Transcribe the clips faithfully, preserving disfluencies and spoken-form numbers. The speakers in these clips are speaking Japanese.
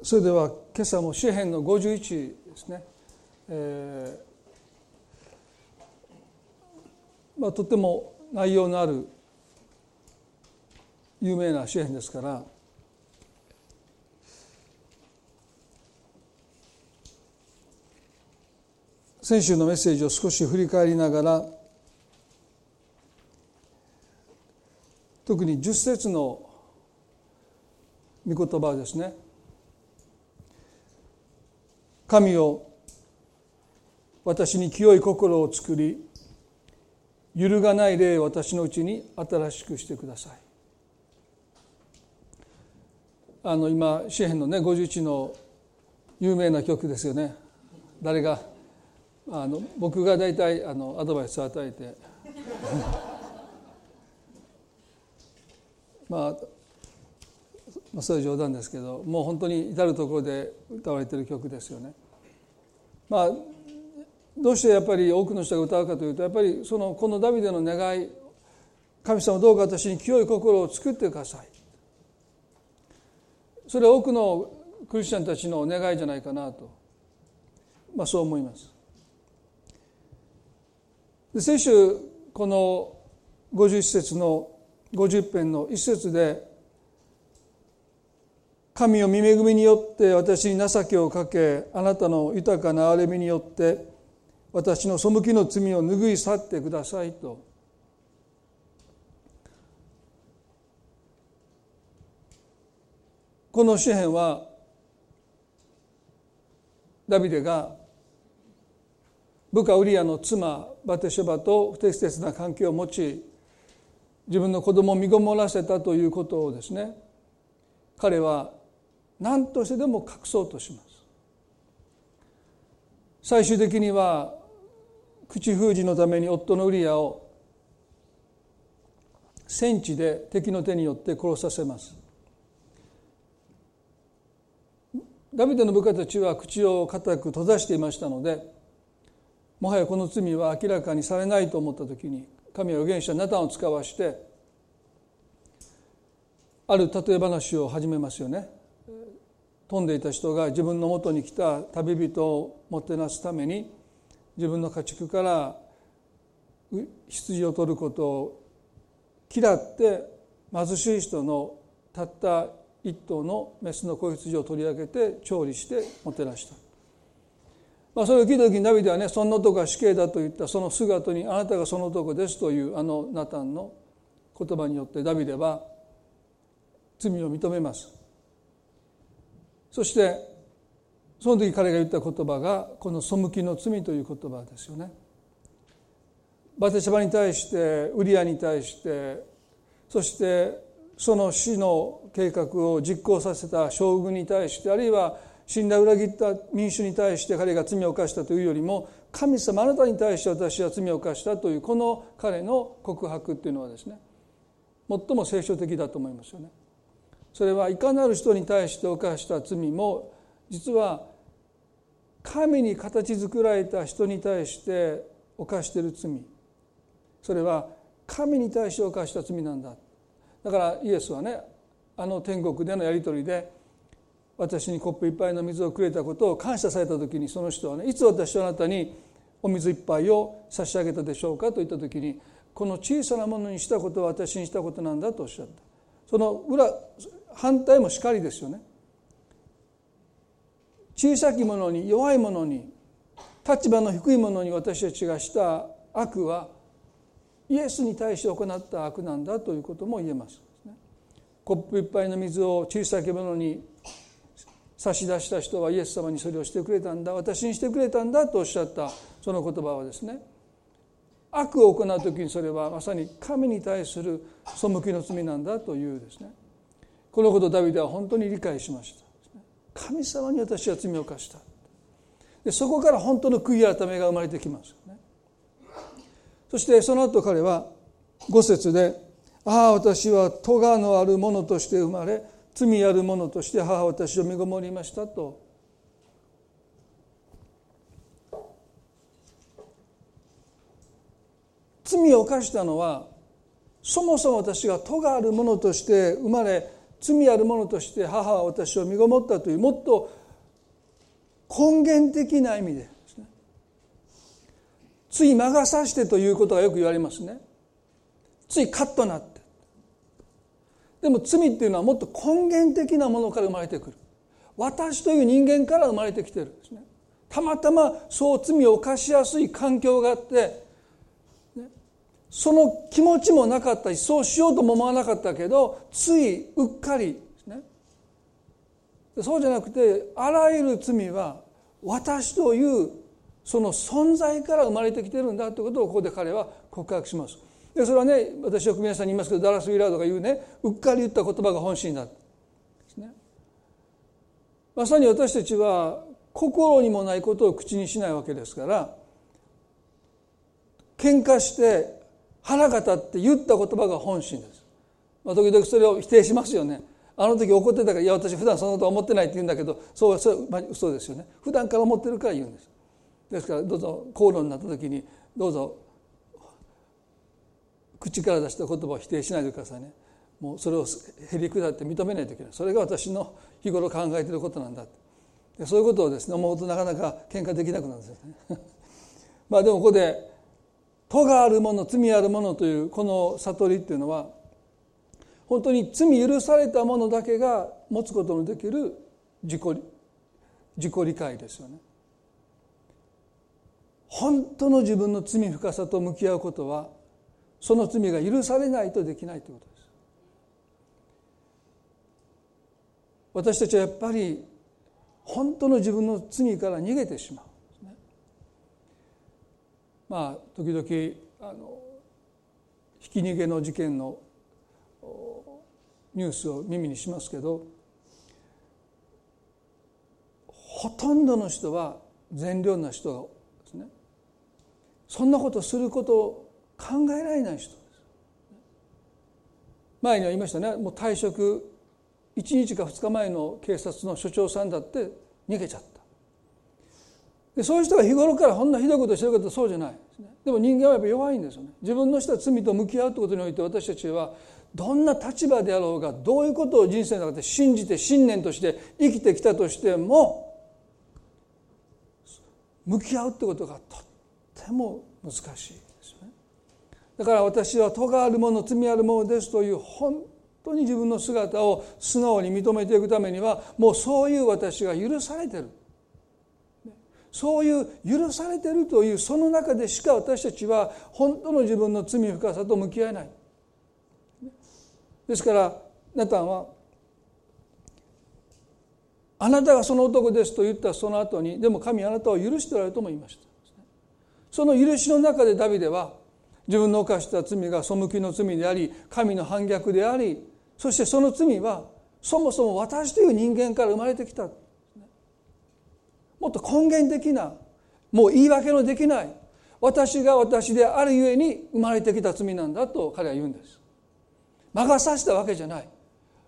それでは今朝も詩編のごじゅういちですね、えーまあ、とても内容のある有名な詩編ですから、先週のメッセージを少し振り返りながら、特にじゅっ節の御言葉ですね。神よ、私に清い心を作り、揺るがない霊を私のうちに新しくしてください。あの今詩編のねごじゅういちの有名な曲ですよね。誰があの僕が大体あのアドバイスを与えてまあそういう冗談ですけど、もう本当に至るところで歌われている曲ですよね。まあどうしてやっぱり多くの人が歌うかというと、やっぱりそのこのダビデの願い、神様どうか私に清い心を作ってください、それは多くのクリスチャンたちの願いじゃないかなと、まあ、そう思います。で先週このごじゅういち節のごじゅう編のいち節で、神を御恵みによって私に情けをかけ、あなたの豊かな憐れみによって私の背きの罪を拭い去ってくださいと、この詩編はダビデが部下ウリアの妻バテシェバと不適切な関係を持ち、自分の子供を身ごもらせたということをですね、彼は何としてでも隠そうとします。最終的には口封じのために夫のウリアを戦地で敵の手によって殺させます。ダビデの部下たちは口を固く閉ざしていましたので、もはやこの罪は明らかにされないと思ったときに、神は預言者ナタンを使わしてある例え話を始めますよね。飛んでいた人が自分の元に来た旅人をもてなすために、自分の家畜から羊を取ることを嫌って貧しい人のたった一頭のメスの子羊を取り上げて調理してもてなした。まあ、それを聞いた時にダビデはね、その男が死刑だと言ったその姿に、あなたがその男ですというあのナタンの言葉によってダビデは罪を認めます。そしてその時彼が言った言葉がこの背きの罪という言葉ですよね。バテシェバに対して、ウリアに対して、そしてその死の計画を実行させた将軍に対して、あるいは死んだ裏切った民衆に対して彼が罪を犯したというよりも、神様あなたに対して私は罪を犯したというこの彼の告白というのはですね、最も聖書的だと思いますよね。それはいかなる人に対して犯した罪も、実は神に形作られた人に対して犯している罪、それは神に対して犯した罪なんだ。だからイエスはね、あの天国でのやり取りで、私にコップ一杯の水をくれたことを感謝されたときに、その人はね、いつ私とあなたにお水一杯を差し上げたでしょうかと言ったときに、この小さなものにしたことは私にしたことなんだとおっしゃった。その裏反対もしかりですよね。小さきものに、弱いものに、立場の低いものに私たちがした悪は、イエスに対して行った悪なんだということも言えます。コップ一杯の水を小さきものに差し出した人はイエス様にそれをしてくれたんだ、私にしてくれたんだとおっしゃったその言葉はですね、悪を行うときにそれはまさに神に対する背きの罪なんだというですね、このことをダビデは本当に理解しました。神様に私は罪を犯した。でそこから本当の悔い改めが生まれてきますよね。そしてその後彼はご節で、ああ私は咎のある者として生まれ、罪ある者として母は私を身ごもりましたと、罪を犯したのはそもそも私が咎ある者として生まれ、罪ある者として母は私を身ごもったというもっと根源的な意味でですね、つい魔が差してということがよく言われますね。ついカッとなって。でも罪っていうのはもっと根源的なものから生まれてくる。私という人間から生まれてきてるんですね。たまたまそう罪を犯しやすい環境があって、ね、その気持ちもなかったし、そうしようとも思わなかったけど、ついうっかりですね。そうじゃなくて、あらゆる罪は私というその存在から生まれてきてるんだということをここで彼は告白します。でそれはね、私よく皆さんに言いますけど、ダラス・ウィラードが言うね、うっかり言った言葉が本心だですね。まさに私たちは心にもないことを口にしないわけですから、喧嘩して腹が立って言った言葉が本心です、まあ、時々それを否定しますよね。あの時怒ってたから、いや私普段そんなことは思ってないって言うんだけど、そうそう、まあ、嘘ですよね。普段から思ってるから言うんです。ですからどうぞ口論になった時にどうぞ口から出した言葉を否定しないでくださいね。もうそれをへりくだって認めないといけない。それが私の日頃考えていることなんだって、そういうことをですね思うとなかなか喧嘩できなくなるんですよね。まあでもここで咎があるもの、罪あるものというこの悟りっていうのは、本当に罪許されたものだけが持つことのできる自己、自己理解ですよね。本当の自分の罪深さと向き合うことは、その罪が許されないとできないということです。私たちはやっぱり本当の自分の罪から逃げてしまうんですね。まあ時々あのひき逃げの事件のニュースを耳にしますけど、ほとんどの人は善良な人がですね、そんなことすることを考えられない人です。前には言いましたね、もう退職いちにちかふつかまえの警察の署長さんだって逃げちゃった。でそういう人が日頃からこんなひどいことをしてるかと、そうじゃないですね。でも人間はやっぱり弱いんですよね。自分のした罪と向き合うということにおいて、私たちはどんな立場であろうが、どういうことを人生の中で信じて信念として生きてきたとしても、向き合うということがとっても難しいですよね。だから私は咎あるもの、罪あるものですという本本当に自分の姿を素直に認めていくためには、もうそういう私が許されてる、そういう許されてるというその中でしか私たちは本当の自分の罪深さと向き合えない。ですからナタンは、あなたがその男ですと言ったその後に、でも神あなたを許しておられるとも言いました。その許しの中でダビデは、自分の犯した罪が背きの罪であり、神の反逆であり、そしてその罪はそもそも私という人間から生まれてきた。もっと根源的な、もう言い訳のできない、私が私であるゆえに生まれてきた罪なんだと彼は言うんです。魔が差したわけじゃない、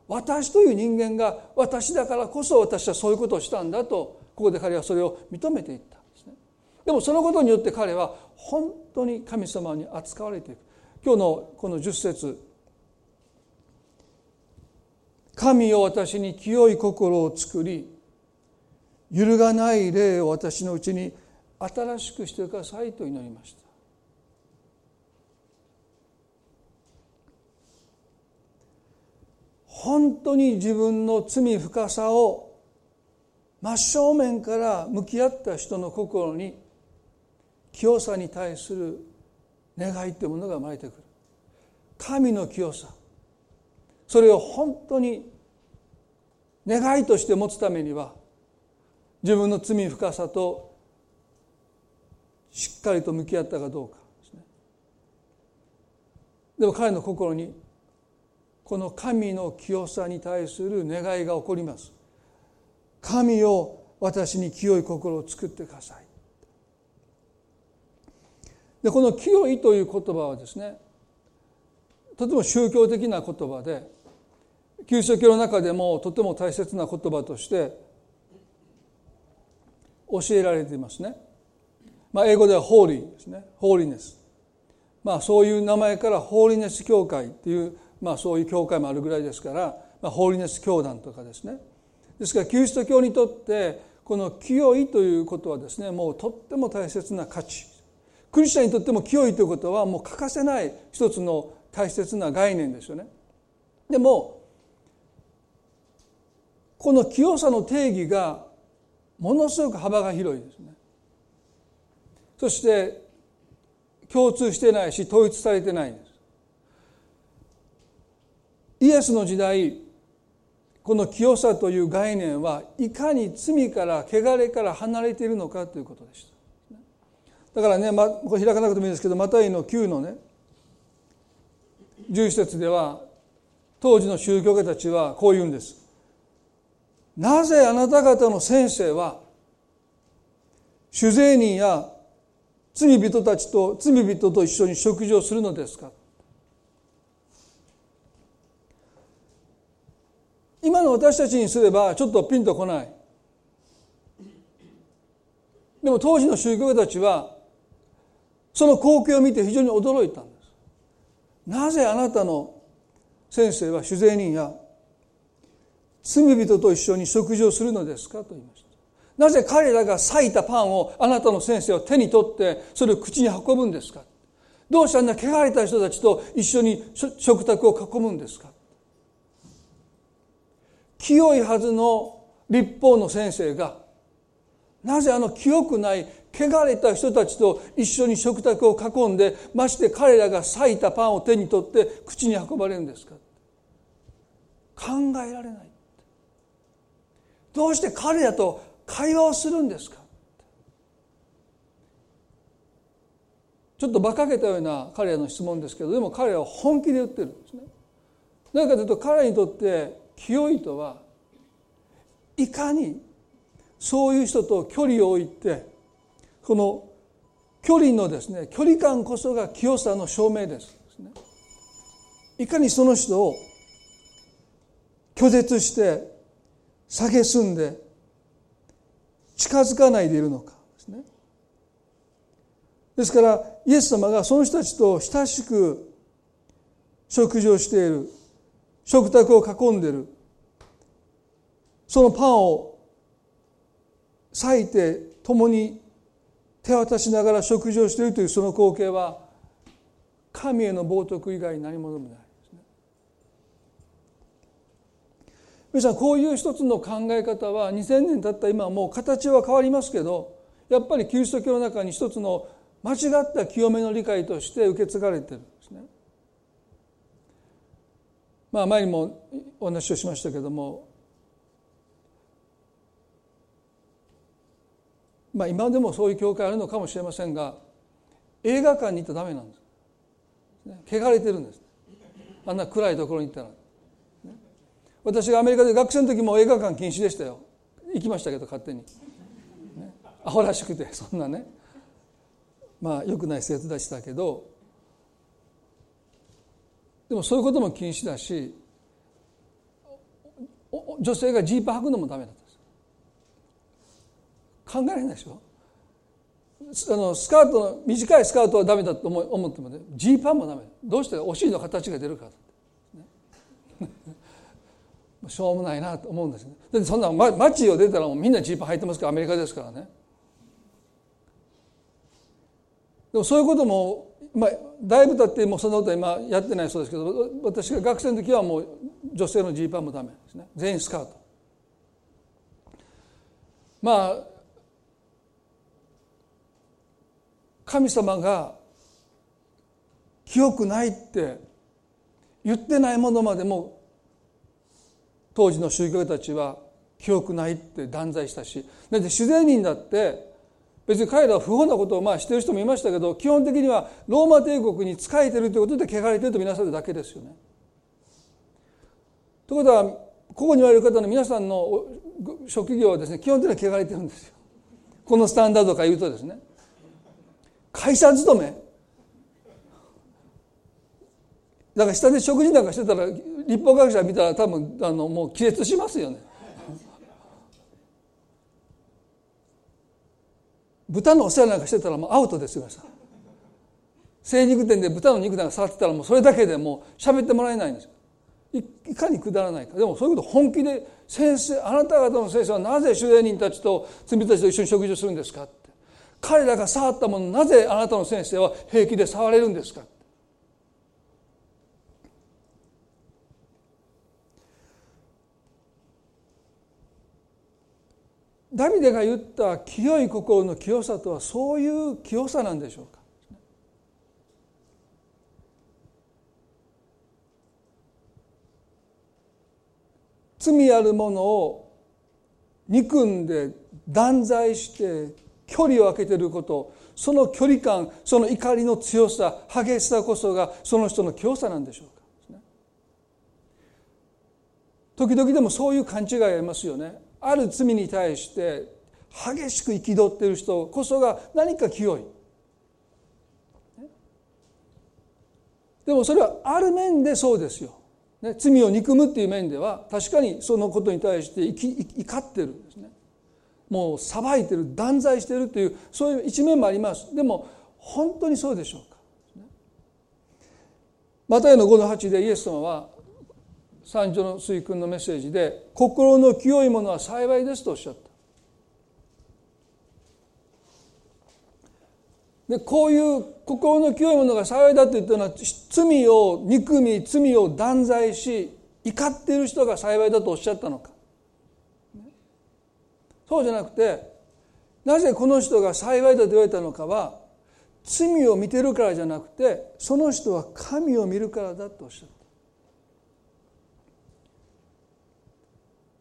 私という人間が私だからこそ私はそういうことをしたんだと、ここで彼はそれを認めていった。でもそのことによって彼は本当に神様に扱われていく。今日のこのじゅっ節、神を私に清い心を作り、揺るがない霊を私のうちに新しくしてくださいと祈りました。本当に自分の罪深さを真正面から向き合った人の心に、清さに対する願いというものが生まれてくる。神の清さ、それを本当に願いとして持つためには、自分の罪深さとしっかりと向き合ったかどうかですね。でも彼の心にこの神の清さに対する願いが起こります。神を私に清い心を作ってください。でこの清いという言葉はですね、とても宗教的な言葉で、キリスト教の中でもとても大切な言葉として教えられていますね。まあ、英語ではホーリーですね、ホーリネス、まあ、そういう名前からホーリネス教会っていう、まあ、そういう教会もあるぐらいですから、ホーリネス教団とかですね。ですからキリスト教にとってこの清いということはですね、もうとっても大切な価値、クリスチャンにとっても清いということはもう欠かせない一つの大切な概念ですよね。でもこの清さの定義がものすごく幅が広いですね。そして共通してないし統一されてないんです。イエスの時代、この清さという概念はいかに罪から汚れから離れているのかということでした。だからね、ま、これ開かなくてもいいですけど、マタイのきゅうのねじゅう節では当時の宗教家たちはこう言うんです。なぜあなた方の先生は主税人や罪人たちと罪人と一緒に食事をするのですか。今の私たちにすればちょっとピンとこない。でも当時の宗教家たちはその光景を見て非常に驚いたんです。なぜあなたの先生は主税人や罪人と一緒に食事をするのですかと言いました。なぜ彼らが裂いたパンをあなたの先生は手に取ってそれを口に運ぶんですか。どうしてあんな汚れた人たちと一緒に食卓を囲むんですか。清いはずの律法の先生がなぜあの清くない汚れた人たちと一緒に食卓を囲んで、まして彼らが裂いたパンを手に取って口に運ばれるんですか。考えられない。どうして彼らと会話をするんですか。ちょっと馬鹿げたような彼らの質問ですけど、でも彼らは本気で言ってるんですね。何かというと、彼らにとって清いとはいかにそういう人と距離を置いて、この距離のですね、距離感こそが清さの証明ですね。いかにその人を拒絶して蔑んで近づかないでいるのかですね。ですからイエス様がその人たちと親しく食事をしている、食卓を囲んでいる、そのパンを裂いて共に手渡しながら食事をしているというその光景は、神への冒涜以外に何もないですね。皆さん、こういう一つの考え方はにせんねん経った今はもう形は変わりますけど、やっぱりキリスト教の中に一つの間違った清めの理解として受け継がれているんですね。まあ、前にもお話をしましたけども、まあ今でもそういう教会あるのかもしれませんが、映画館に行ったらダメなんです。汚れてるんです。あんな暗いところに行ったら。私がアメリカで学生の時も映画館禁止でしたよ。行きましたけど勝手に、ね、アホらしくて、そんなね、まあ良くない生徒でしたけど、でもそういうことも禁止だし、女性がジーパン履くのもダメだったんです。考えられないでしょ。あのスカートの短いスカートはダメだと思ってもね、ジーパンもダメ。どうしてお尻の形が出るかって、ね、しょうもないなと思うんですね。だってそんな街を出たらもうみんなジーパン履いてますから、アメリカですからね。でもそういうこともまあ、だいぶ経ってもうそんなことは今やってないそうですけど、私が学生の時はもう女性のジーパンもダメですね。全員スカート。まあ神様が清くないって言ってないものまでも当時の宗教家たちは清くないって断罪したし、だって主税人だって別に彼らは不法なことをまあしている人もいましたけど、基本的にはローマ帝国に仕えているということで汚れているとみなされるだけですよね。ということは、ここにおられる方の皆さんの職業はですね、基本的には汚れているんですよ。このスタンダードから言うとですね、会社勤めだから下で食事なんかしてたら立法学者見たら多分あのもう亀裂しますよね。豚のお世話なんかしてたらもうアウトですよ。精肉店で豚の肉なんか触ってたらもうそれだけでもう喋ってもらえないんですよ。いかにくだらないか。でもそういうこと本気で、先生、あなた方の先生はなぜ主税人たちと罪人たちと一緒に食事をするんですかって、彼らが触ったもの、なぜあなたの先生は平気で触れるんですかって。ダビデが言った清い心の清さとはそういう清さなんでしょうか。罪あるものを憎んで断罪して距離を空けていること、その距離感、その怒りの強さ、激しさこそがその人の強さなんでしょうか。時々でもそういう勘違いありますよね。ある罪に対して激しく憤っている人こそが何か清い。でもそれはある面でそうですよね、罪を憎むっていう面では確かにそのことに対して怒ってるんですね。もう裁いてる、断罪してるというそういう一面もあります。でも本当にそうでしょうか。マタイの ごのはち でイエス様は三女の水君のメッセージで、心の清いものは幸いですとおっしゃった。で、こういう心の清いものが幸いだと言ったのは、罪を憎み、罪を断罪し、怒っている人が幸いだとおっしゃったのか。そうじゃなくて、なぜこの人が幸いだと言われたのかは、罪を見てるからじゃなくて、その人は神を見るからだとおっしゃった。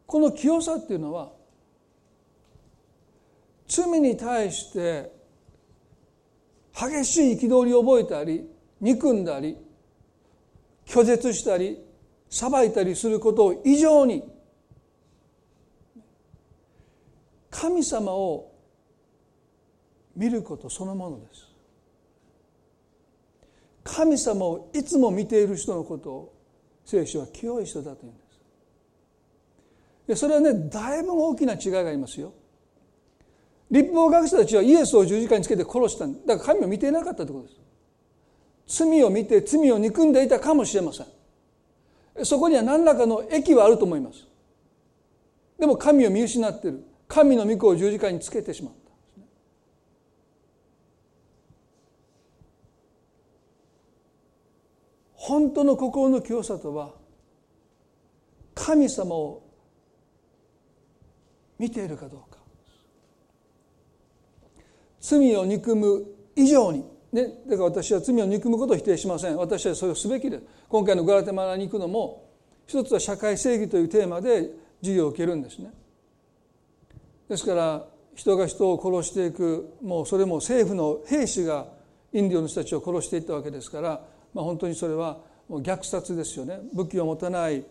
この清さっていうのは、罪に対して激しい憤りを覚えたり、憎んだり、拒絶したり、裁いたりすること以上に、神様を見ることそのものです。神様をいつも見ている人のことを聖書は清い人だと言うんです。で、それはね、だいぶ大きな違いがありますよ。律法学者たちはイエスを十字架につけて殺したんだ。だから神を見ていなかったということです。罪を見て罪を憎んでいたかもしれません。そこには何らかの益はあると思います。でも神を見失っている、神の御子を十字架につけてしまった。本当の心の清さとは、神様を見ているかどうか。罪を憎む以上にね、だから私は罪を憎むことを否定しません。私はそれをすべきです。今回のガラテマラに行くのも、一つは社会正義というテーマで授業を受けるんですね。ですから人が人を殺していく、もうそれも政府の兵士がインディオの人たちを殺していったわけですから、まあ、本当にそれはもう虐殺ですよね。武器を持たない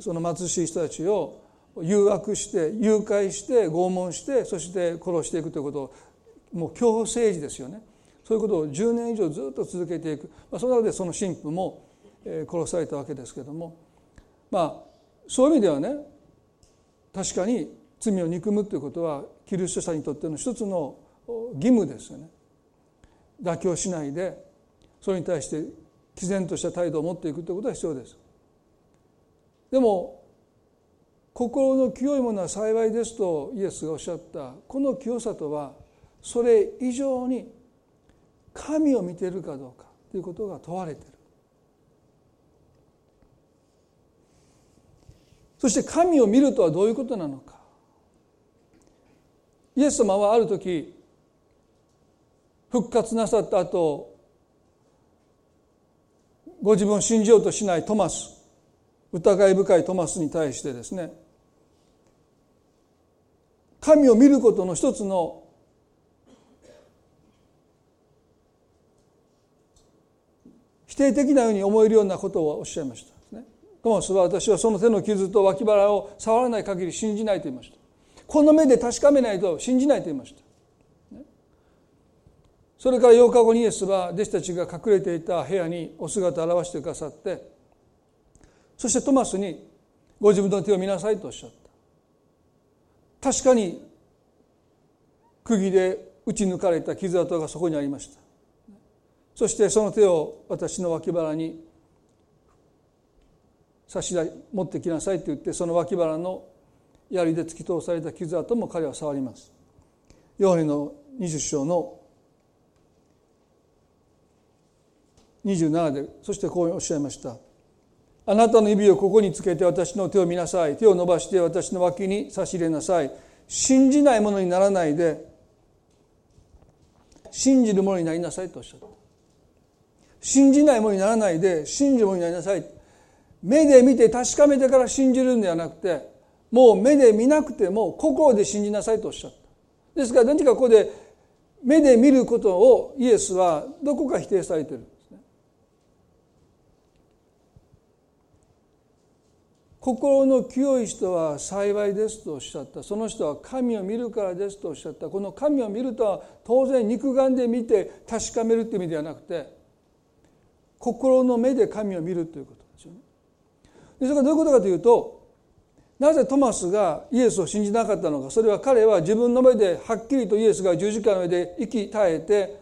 その貧しい人たちを誘惑して、誘拐して、拷問して、そして殺していくということを、もう恐怖政治ですよね。そういうことをじゅうねん以上ずっと続けていく、まあ、その中でその神父も殺されたわけですけれども、まあそういう意味ではね、確かに罪を憎むということはキリスト者にとっての一つの義務ですよね。妥協しないで、それに対して毅然とした態度を持っていくということは必要です。でも心の清いものは幸いですとイエスがおっしゃったこの清さとは、それ以上に神を見ているかどうかということが問われている。そして神を見るとはどういうことなのか。イエス様はある時復活なさった後、ご自分を信じようとしないトマス、疑い深いトマスに対してですね、神を見ることの一つの否定的なように思えるようなことをおっしゃいました、ね。トマスは、私はその手の傷と脇腹を触らない限り信じないと言いました。この目で確かめないと信じないと言いました、ね。それからようかごにイエスは弟子たちが隠れていた部屋にお姿を現してくださって、そしてトマスにご自分の手を見なさいとおっしゃった。確かに釘で打ち抜かれた傷跡がそこにありました。そしてその手を私の脇腹に差し出持ってきなさいと言って、その脇腹の槍で突き通された傷跡も彼は触ります。ヨハネのにじゅう章のにじゅうななで、そしてこうおっしゃいました。あなたの指をここにつけて私の手を見なさい。手を伸ばして私の脇に差し入れなさい。信じないものにならないで信じるものになりなさいとおっしゃった。信じないものにならないで信じるものになりなさい。目で見て確かめてから信じるんではなくて、もう目で見なくても心で信じなさいとおっしゃった。ですから何かここで目で見ることをイエスはどこか否定されている。心の清い人は幸いですとおっしゃった。その人は神を見るからですとおっしゃった。この神を見るとは当然肉眼で見て確かめるという意味ではなくて、心の目で神を見るということですよね。でそれがどういうことかというと、なぜトマスがイエスを信じなかったのか。それは彼は自分の目ではっきりとイエスが十字架の上で息絶えて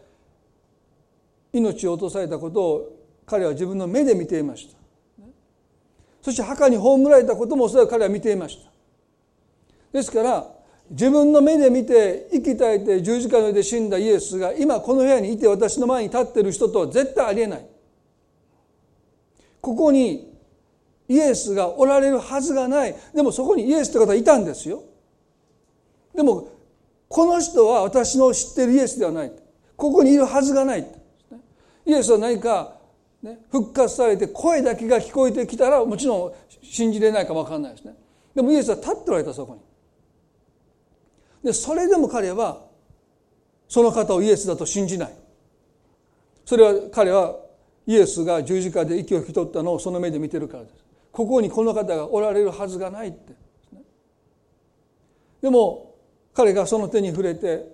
命を落とされたことを彼は自分の目で見ていました。そして墓に葬られたこともおそらく彼は見ていました。ですから自分の目で見て息絶えて十字架の上で死んだイエスが今この部屋にいて私の前に立っている人とは絶対ありえない。ここにイエスがおられるはずがない。でもそこにイエスという方はいたんですよ。でもこの人は私の知っているイエスではない。ここにいるはずがない。イエスは何かね、復活されて声だけが聞こえてきたらもちろん信じれないか分からないですね。でもイエスは立っておられたそこに。でそれでも彼はその方をイエスだと信じない。それは彼はイエスが十字架で息を引き取ったのをその目で見てるからです。ここにこの方がおられるはずがないってですね。でも彼がその手に触れて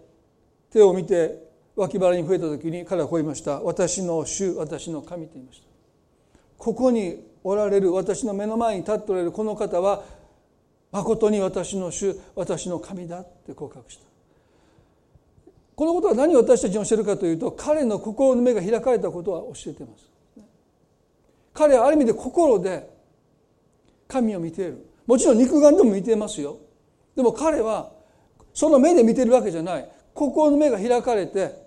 手を見て脇腹に触れた時に彼はこう言いました。私の主、私の神と言いました。ここにおられる、私の目の前に立っておられるこの方は誠に私の主、私の神だって告白した。このことは何を私たちに教えるかというと、彼の心の目が開かれたことは教えています。彼はある意味で心で神を見ている。もちろん肉眼でも見ていますよ。でも彼はその目で見ているわけじゃない。心の目が開かれて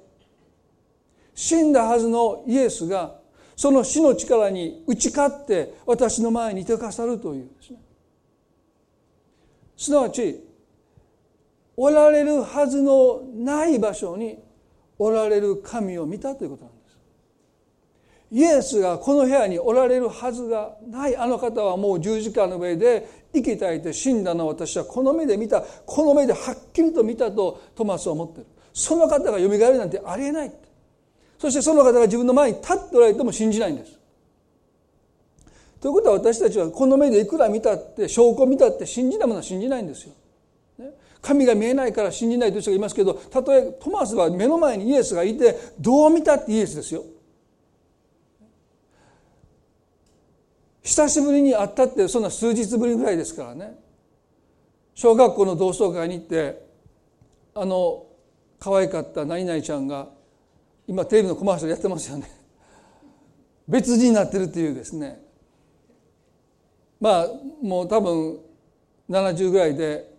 死んだはずのイエスがその死の力に打ち勝って私の前にいてくださるというですね。すなわちおられるはずのない場所におられる神を見たということなんです。イエスがこの部屋におられるはずがない。あの方はもう十字架の上で息絶えて死んだのを私はこの目で見た、この目ではっきりと見たとトマスは思っている。その方がよみがえるなんてありえない。そしてその方が自分の前に立っておられても信じないんです。ということは私たちはこの目でいくら見たって、証拠見たって信じないものは信じないんですよ。神が見えないから信じないという人がいますけど、たとえトマスは目の前にイエスがいてどう見たってイエスですよ。久しぶりに会ったってそんな数日ぶりぐらいですからね。小学校の同窓会に行って、あの可愛かった何々ちゃんが今テレビのコマーシャルやってますよね。別人になってるっていうですね。まあもう多分ななじゅうぐらいで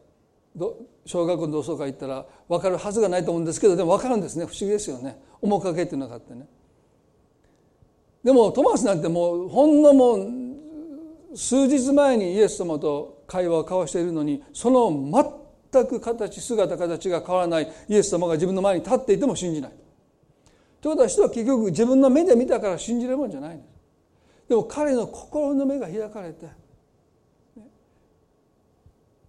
小学校の同窓会行ったら分かるはずがないと思うんですけど、でも分かるんですね。不思議ですよね。面影っていうのがあってね。でもトマスなんてもうほんのもう数日前にイエス様と会話を交わしているのに、その全く形姿形が変わらないイエス様が自分の前に立っていても信じない。ということは人は結局自分の目で見たから信じれるもんじゃないんです。でも彼の心の目が開かれて、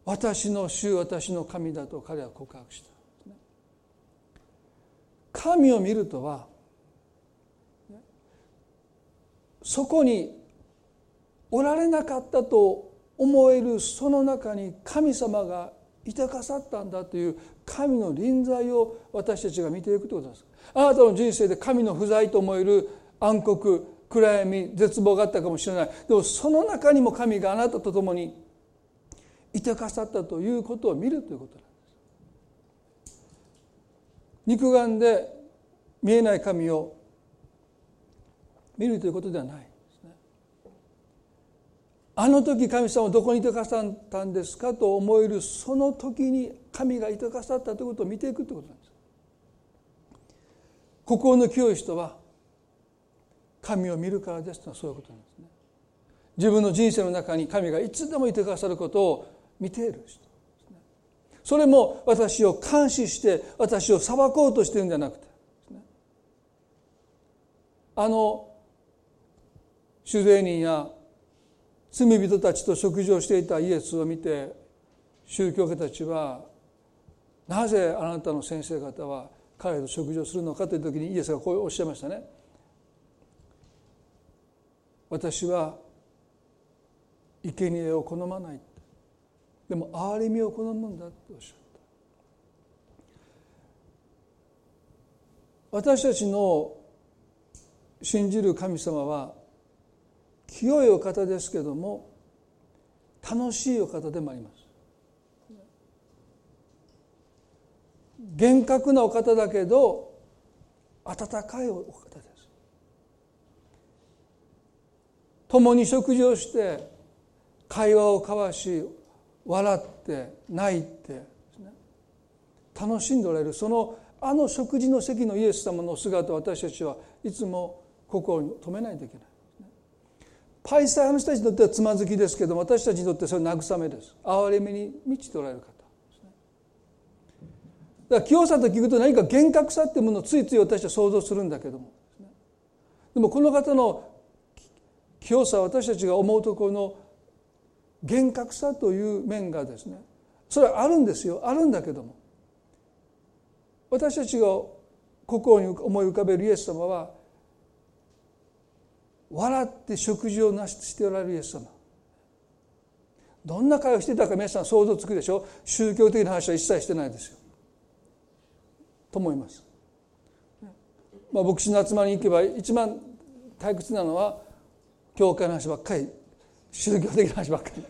私の主、私の神だと彼は告白した。神を見るとはそこにおられなかったと思えるその中に神様がいてくださったんだという神の臨在を私たちが見ていくということです。あなたの人生で神の不在と思える暗黒、暗闇、絶望があったかもしれない。でもその中にも神があなたと共にいてくださったということを見るということなんです。肉眼で見えない神を見るということではない。あの時神様をどこにいてくださったんですかと思える、その時に神がいてくださったということを見ていくということなんです。心の清い人は神を見るからですというのはそういうことなんですね。自分の人生の中に神がいつでもいてくださることを見ている人ですね。それも私を監視して私を裁こうとしているんじゃなくてですね、あの主税人や罪人たちと食事をしていたイエスを見て、宗教家たちはなぜあなたの先生方は彼と食事をするのかという時にイエスがこうおっしゃいましたね。私は生贄を好まない、でも憐れみを好むんだとおっしゃった。私たちの信じる神様は清いお方ですけども、楽しいお方でもあります。厳格なお方だけど温かいお方です。共に食事をして会話を交わし、笑って泣いてですね、楽しんでおられる、そのあの食事の席のイエス様の姿を私たちはいつも心に留めないといけない。パリサイ派の人たちにとってはつまずきですけども、私たちにとってそれは慰めです。憐れみに満ちておられる方ですね。だから清さと聞くと何か厳格さっていうものをついつい私は想像するんだけどもですね、でもこの方の清さは私たちが思うところの厳格さという面がですね、それはあるんですよ、あるんだけども、私たちが心に思い浮かべるイエス様は笑って食事をなしておられるイエス様、どんな会をしていたか皆さん想像つくでしょう。宗教的な話は一切してないですよと思います、まあ、牧師の集まりに行けば一番退屈なのは教会の話ばっかり、宗教的な話ばっかり。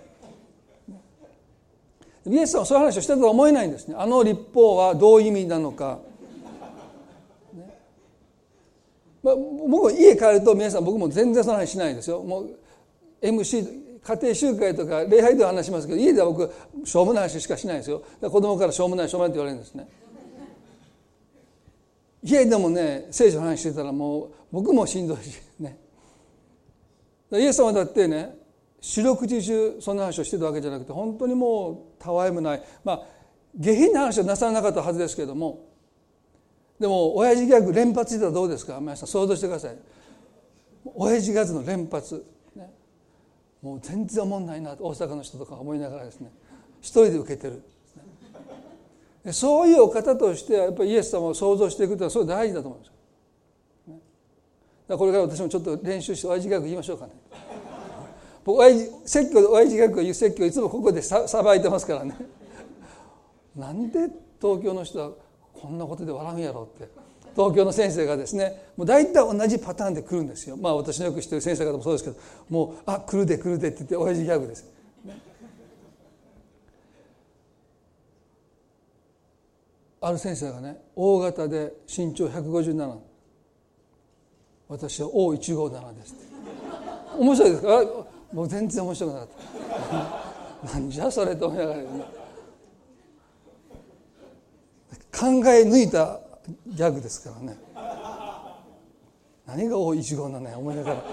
イエス様はそういう話をしてたとは思えないんですね。あの立法はどういう意味なのか。まあ、僕家帰ると皆さん、僕も全然その話しないですよ。もう エムシー 家庭集会とか礼拝では話しますけど、家では僕しょうもない話しかしないですよ。だから子供からしょうもないしょうもないって言われるんですね。家でもね、聖書の話してたらもう僕もしんどいしね。イエス様だってね、四六時中そんな話をしてたわけじゃなくて、本当にもうたわいもない、まあ下品な話はなさらなかったはずですけども、でも親父ギャグ連発してたらどうですか、皆さん想像してください。親父ギャグの連発、ね、もう全然おもんないなと大阪の人とか思いながらですね、一人で受けてるで、そういうお方としてやっぱりイエス様を想像していくというのはすごい大事だと思います、ね、だからこれから私もちょっと練習して親父ギャグ言いましょうかね。僕親父説教で親父ギャグを言う説教いつもここでさばいてますからね。なんで東京の人はこんなことで笑うんやろって、東京の先生がですね、もう大体同じパターンで来るんですよ。まあ私のよく知ってる先生方もそうですけど、もうあ来るで来るでって言って親父ギャグです、ね、ある先生がね、大型で身長ひゃくごじゅうなな、私は オーいちごーなな ですって。面白いですか。もう全然面白くなかった。なんじゃそれと思いながら、考え抜いたギャグですからね。何が多い一号なのね、思いながら。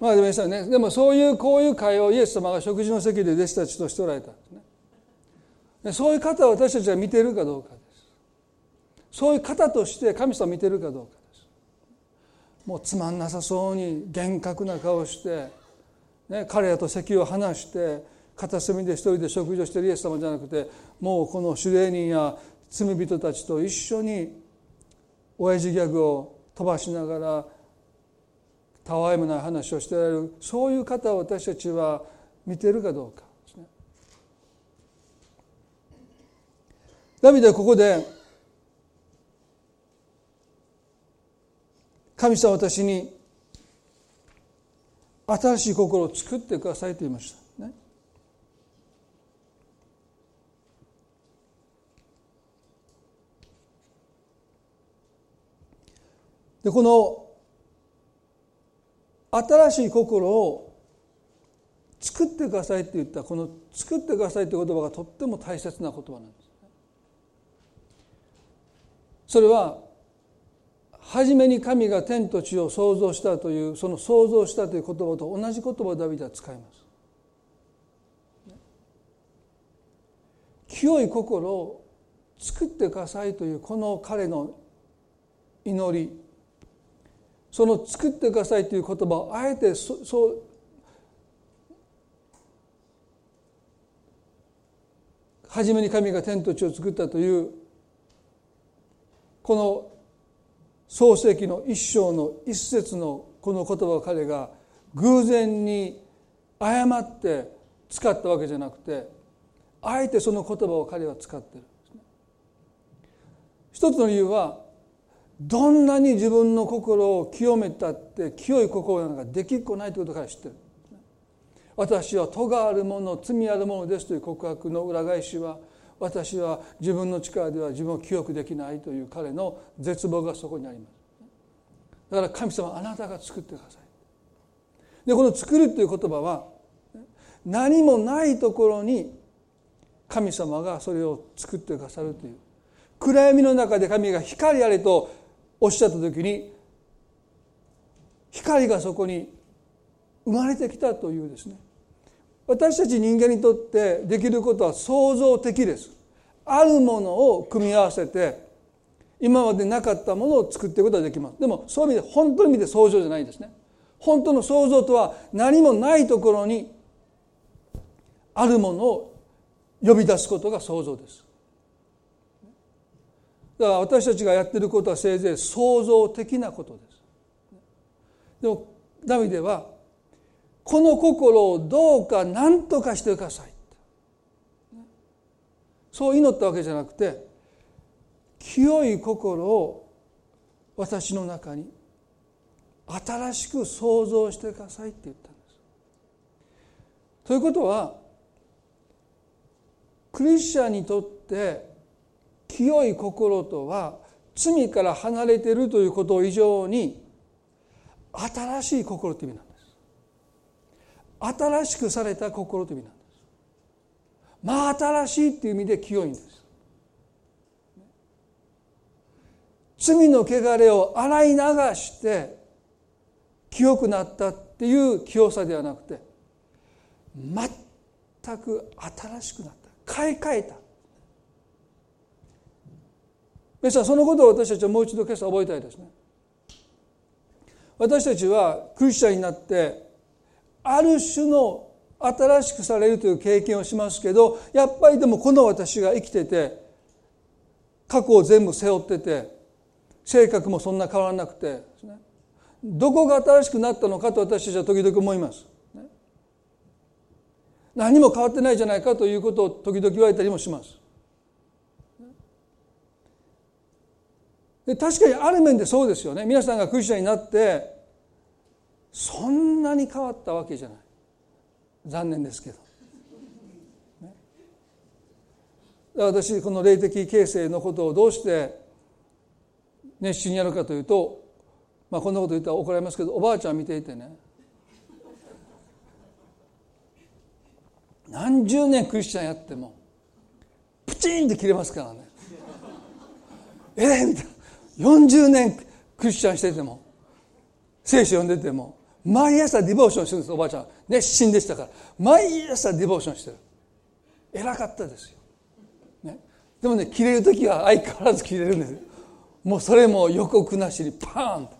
まあでも皆さんね、でもそういうこういう会をイエス様が食事の席で弟子たちとしておられたんですね。でそういう方を私たちは見ているかどうかです。そういう方として神様を見ているかどうかです。もうつまんなさそうに厳格な顔して、ね、彼らと席を離して片隅で一人で食事をしているイエス様じゃなくて、もうこの主税人や罪人たちと一緒に親父ギャグを飛ばしながらたわいもない話をしてられる、そういう方を私たちは見ているかどうかですね。ダビデはここで、神様私に新しい心を作ってくださいと言いました。でこの新しい心を作ってくださいって言ったこの作ってくださいという言葉がとっても大切な言葉なんですね。それは初めに神が天と地を創造したというその創造したという言葉と同じ言葉をダビデは使います。清い心を作ってくださいというこの彼の祈り、その作ってくださいという言葉をあえてそそう初めに神が天と地を作ったというこの創世記の一章の一節のこの言葉を彼が偶然に誤って使ったわけじゃなくて、あえてその言葉を彼は使っている。一つの理由はどんなに自分の心を清めたって清い心なんかできっこないということを彼は知っている。私は咎あるもの、罪あるものですという告白の裏返しは、私は自分の力では自分を清くできないという彼の絶望がそこにあります。だから神様、あなたが作ってください。で、この作るという言葉は何もないところに神様がそれを作ってくださるという。暗闇の中で神が光あれとおっしゃったときに、光がそこに生まれてきたというですね。私たち人間にとってできることは創造的です。あるものを組み合わせて今までなかったものを作っていくことはできます。でもそういう意味で本当の意味で創造じゃないんですね。本当の創造とは何もないところにあるものを呼び出すことが創造です。だから私たちがやっていることはせいぜい創造的なことです。でもダビデはこの心をどうか何とかしてください、そう祈ったわけじゃなくて、清い心を私の中に新しく創造してくださいって言ったんです。ということはクリスチャンにとって清い心とは罪から離れているということ以上に新しい心という意味なんです。新しくされた心という意味なんです。まあ新しいという意味で清いんです。罪の汚れを洗い流して清くなったっていう清さではなくて、全く新しくなった、買い替えた。皆さん、そのことを私たちはもう一度今朝覚えたいですね。私たちはクリスチャンになってある種の新しくされるという経験をしますけど、やっぱりでもこの私が生きてて、過去を全部背負ってて、性格もそんな変わらなくてですね、どこが新しくなったのかと私たちは時々思います。何も変わってないじゃないかということを時々言われたりもします。で、確かにある面でそうですよね。皆さんがクリスチャンになってそんなに変わったわけじゃない、残念ですけど、ね、私この霊的形成のことをどうして熱心にやるかというと、まあこんなこと言ったら怒られますけど、おばあちゃん見ていてね、何十年クリスチャンやってもプチンって切れますからねえーみたいな、よんじゅうねんクリスチャンしてても聖書読んでても毎朝ディボーションしてるんです。おばあちゃん熱心でしたから毎朝ディボーションしてる。偉かったですよ、ね、でもね、切れるときは相変わらず切れるんですよ。もうそれも予告なしにパーンと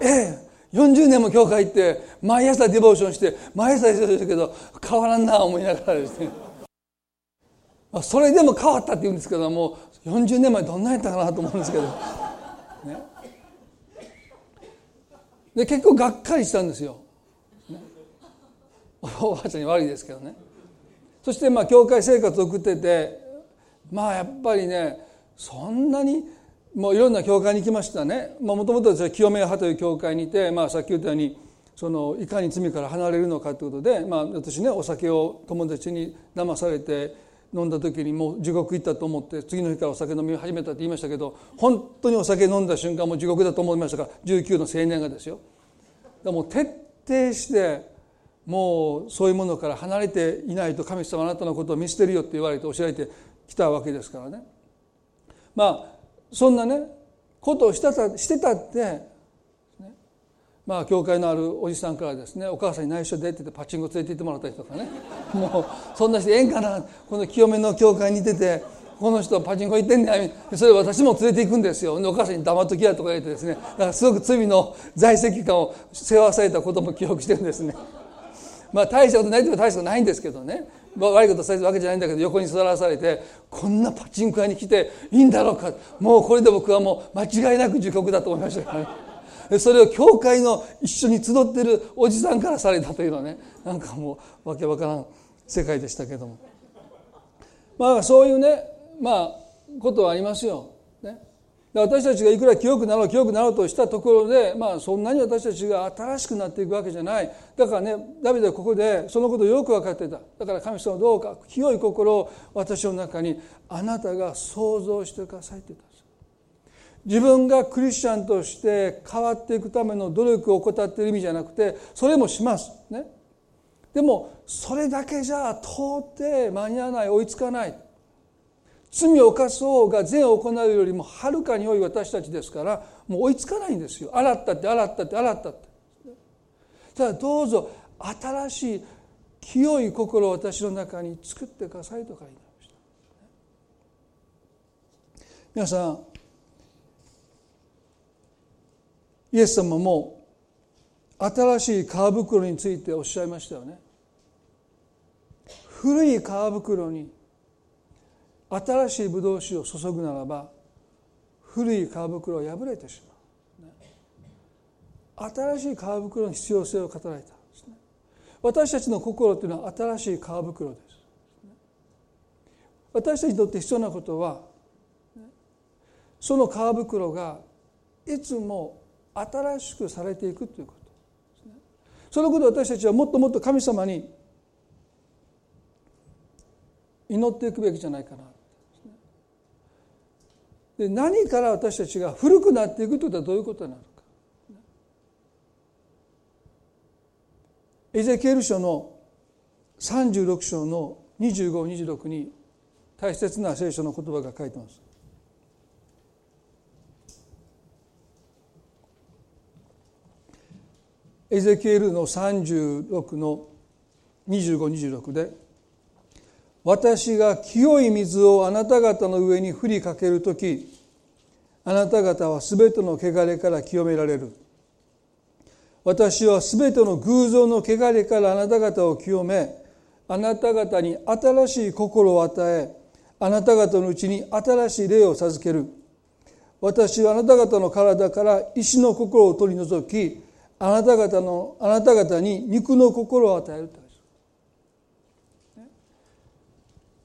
ええー、よんじゅうねんも教会行って毎朝ディボーションして毎朝ディボーションしてるけど変わらんな思いながらですねそれでも変わったって言うんですけど、もうよんじゅうねんまえどんなんやったかなと思うんですけどね。で、結構がっかりしたんですよ、ね、おばあちゃんに悪いですけどね。そしてまあ教会生活を送ってて、まあやっぱりね、そんなにもういろんな教会に行きましたね。もともとは清め派という教会にいて、まあ、さっき言ったようにそのいかに罪から離れるのかということで、まあ、私ね、お酒を友達に騙されて飲んだ時にもう地獄行ったと思って次の日からお酒飲み始めたって言いましたけど、本当にお酒飲んだ瞬間もう地獄だと思いましたから、じゅうきゅうの青年がですよ。だからもう徹底してもうそういうものから離れていないと神様あなたのことを見捨てるよって言われて教えてきたわけですからね。まあそんなねことをしたたしてたって、ね、まあ教会のあるおじさんからですね、お母さんに内緒でって言ってパチンコ連れて行ってもらったりとかねもうそんなしてええんかな、この清めの教会に出てこの人パチンコ行ってんねん、それ私も連れて行くんですよ、お母さんに黙っときやとか言ってですね、だからすごく罪の在籍感を背負わされたことも記憶してるんですね。まあ大したことないと言えば大したことないんですけどね、悪いことされるわけじゃないんだけど、横に座らされてこんなパチンコ屋に来ていいんだろうか、もうこれで僕はもう間違いなく受獄だと思いましたからねそれを教会の一緒に集ってるおじさんからされたというのはね、なんかもうわけわからん世界でしたけども、まあそういうねまあことはありますよ、ね、私たちがいくら清くなろう清くなろうとしたところで、まあそんなに私たちが新しくなっていくわけじゃない。だからねダビデはここでそのことをよく分かっていた。だから神様どうか清い心を私の中にあなたが創造してくださいって言ったんです。自分がクリスチャンとして変わっていくための努力を怠っている意味じゃなくて、それもしますね。でもそれだけじゃ到底間に合わない、追いつかない。罪を犯す方が善を行うよりもはるかに多い私たちですから、もう追いつかないんですよ。洗ったって洗ったって洗ったって。ただどうぞ新しい清い心を私の中に作ってくださいとか言いました。皆さん、イエス様も新しい皮袋についておっしゃいましたよね。古い皮袋に新しいブドウ酒を注ぐならば古い皮袋は破れてしまう。新しい皮袋の必要性を語られたんですね。私たちの心というのは新しい皮袋です。私たちにとって必要なことは、その皮袋がいつも新しくされていくということですね。そのことを私たちはもっともっと神様に祈っていくべきじゃないかな。で何から私たちが古くなっていくというのはどういうことになるか。エゼキエル書のさんじゅうろく章のにじゅうご、にじゅうろくに大切な聖書の言葉が書いてます。エゼキエルのさんじゅうろくのにじゅうご、にじゅうろくで、私が清い水をあなた方の上に振りかけるとき、あなた方はすべての汚れから清められる。私はすべての偶像の汚れからあなた方を清め、あなた方に新しい心を与え、あなた方のうちに新しい霊を授ける。私はあなた方の体から石の心を取り除き、あなた方の、あなた方に肉の心を与える。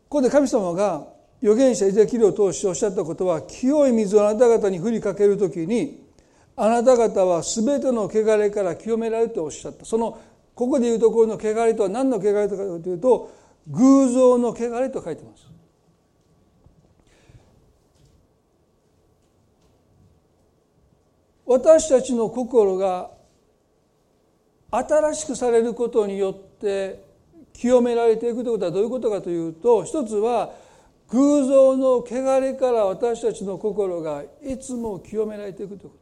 ここで神様が預言者エゼキエルを通しておっしゃったことは、清い水をあなた方に振りかけるときにあなた方はすべての汚れから清められるとおっしゃった。そのここでいうところの汚れとは何の汚れとかというと、偶像の汚れと書いてます。私たちの心が新しくされることによって清められていくということはどういうことかというと、一つは偶像の汚れから私たちの心がいつも清められていくというこ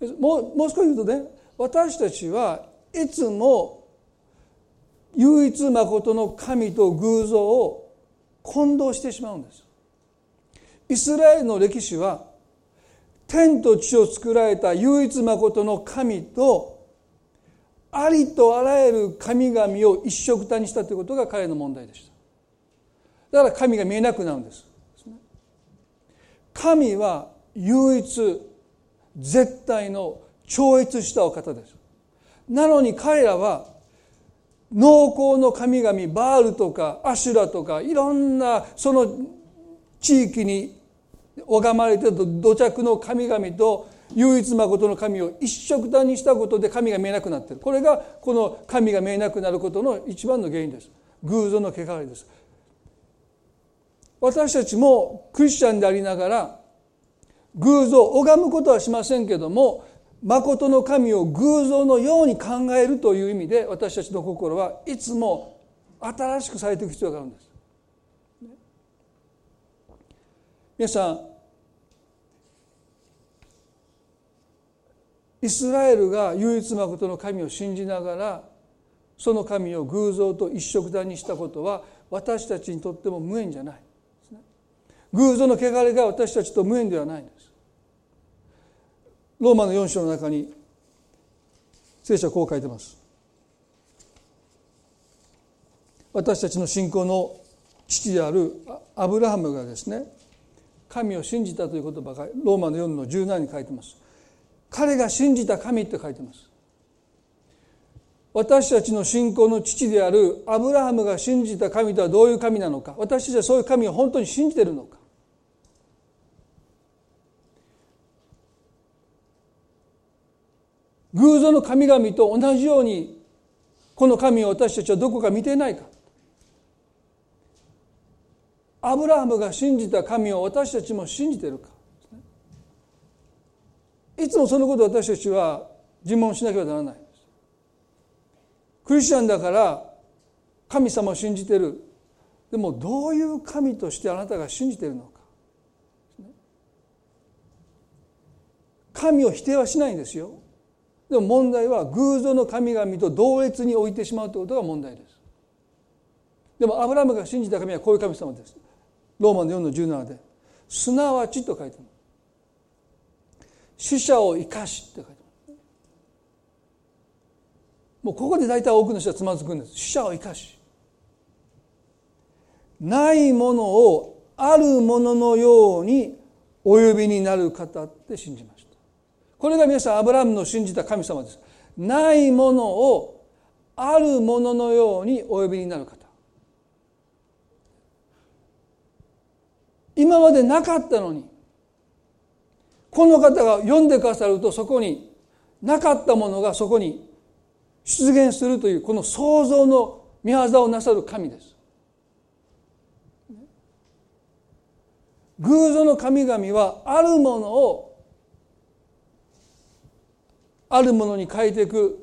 とです。もう、もう少し言うとね、私たちはいつも唯一まことの神と偶像を混同してしまうんです。イスラエルの歴史は天と地を作られた唯一まことの神とありとあらゆる神々を一緒くたにしたということが彼の問題でした。だから神が見えなくなるんです。神は唯一絶対の超越したお方です。なのに彼らは農耕の神々バールとかアシュラとかいろんなその地域に拝まれている土着の神々と唯一まことの神を一緒くたにしたことで神が見えなくなっている。これがこの神が見えなくなることの一番の原因です。偶像の汚れです。私たちもクリスチャンでありながら偶像を拝むことはしませんけども、真の神を偶像のように考えるという意味で、私たちの心はいつも新しくされていく必要があるんです。皆さん、イスラエルが唯一真の神を信じながらその神を偶像と一色だにしたことは、私たちにとっても無縁じゃないですね。偶像の穢れが私たちと無縁ではないんです。ローマのよん章の中に聖書はこう書いてます。私たちの信仰の父であるアブラハムがですね、神を信じたという言葉がローマのよんのじゅうななに書いてます。彼が信じた神って書いてます。私たちの信仰の父であるアブラハムが信じた神とはどういう神なのか、私たちはそういう神を本当に信じているのか。偶像の神々と同じようにこの神を私たちはどこか見ていないか。アブラハムが信じた神を私たちも信じているか。いつもそのことを私たちは自問しなければならない。クリスチャンだから神様を信じている。でもどういう神としてあなたが信じているのか。神を否定はしないんですよ。でも問題は偶像の神々と同列に置いてしまうということが問題です。でもアブラハムが信じた神はこういう神様です。ローマのよんのじゅうななで、すなわちと書いてある。死者を生かしって書いてある。もうここで大体多くの人はつまずくんです。死者を生かし、ないものをあるもののようにお呼びになる方って信じました。これが皆さんアブラハムの信じた神様です。ないものをあるもののようにお呼びになる方。今までなかったのにこの方が読んでくださると、そこになかったものがそこに出現するという、この創造の御業をなさる神です。偶像の神々はあるものをあるものに変えていく、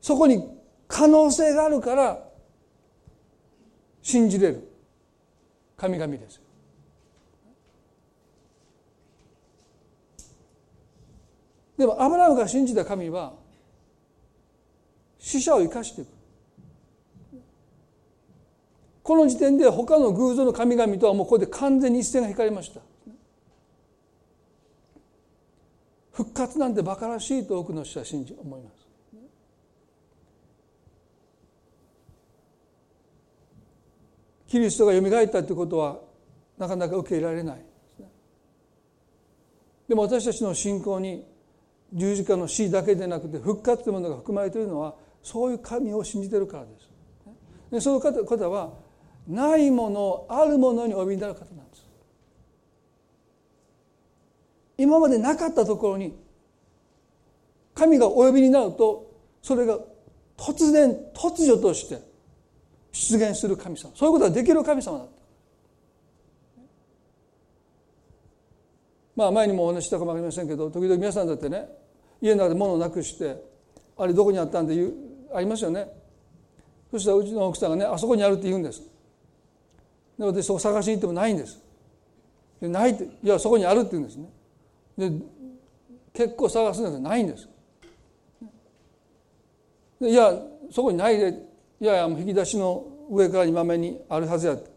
そこに可能性があるから信じれる神々です。でもアブラハムが信じた神は死者を生かしていく。この時点で他の偶像の神々とはもうここで完全に一線が引かれました。復活なんて馬鹿らしいと多くの人は信じ思います。キリストが蘇ったということはなかなか受け入れられないですね。でも私たちの信仰に十字架の死だけでなくて復活というものが含まれているのは、そういう神を信じているからです。でその方はないものをあるものにお呼びになる方なんです。今までなかったところに神がお呼びになると、それが突然突如として出現する神様、そういうことができる神様だった。まあ前にもお話ししたかもわかりませんけど、時々皆さんだってね、家の中で物をなくして、あれどこにあったんで言うありますよね。そしたらうちの奥さんがね、あそこにあるって言うんです。で私そこ探しに行ってもないんです。でないって、いやそこにあるって言うんですね。で結構探すんですがないんです。でいやそこにないで、いやいやもう引き出しの上からにばんめにあるはずやって、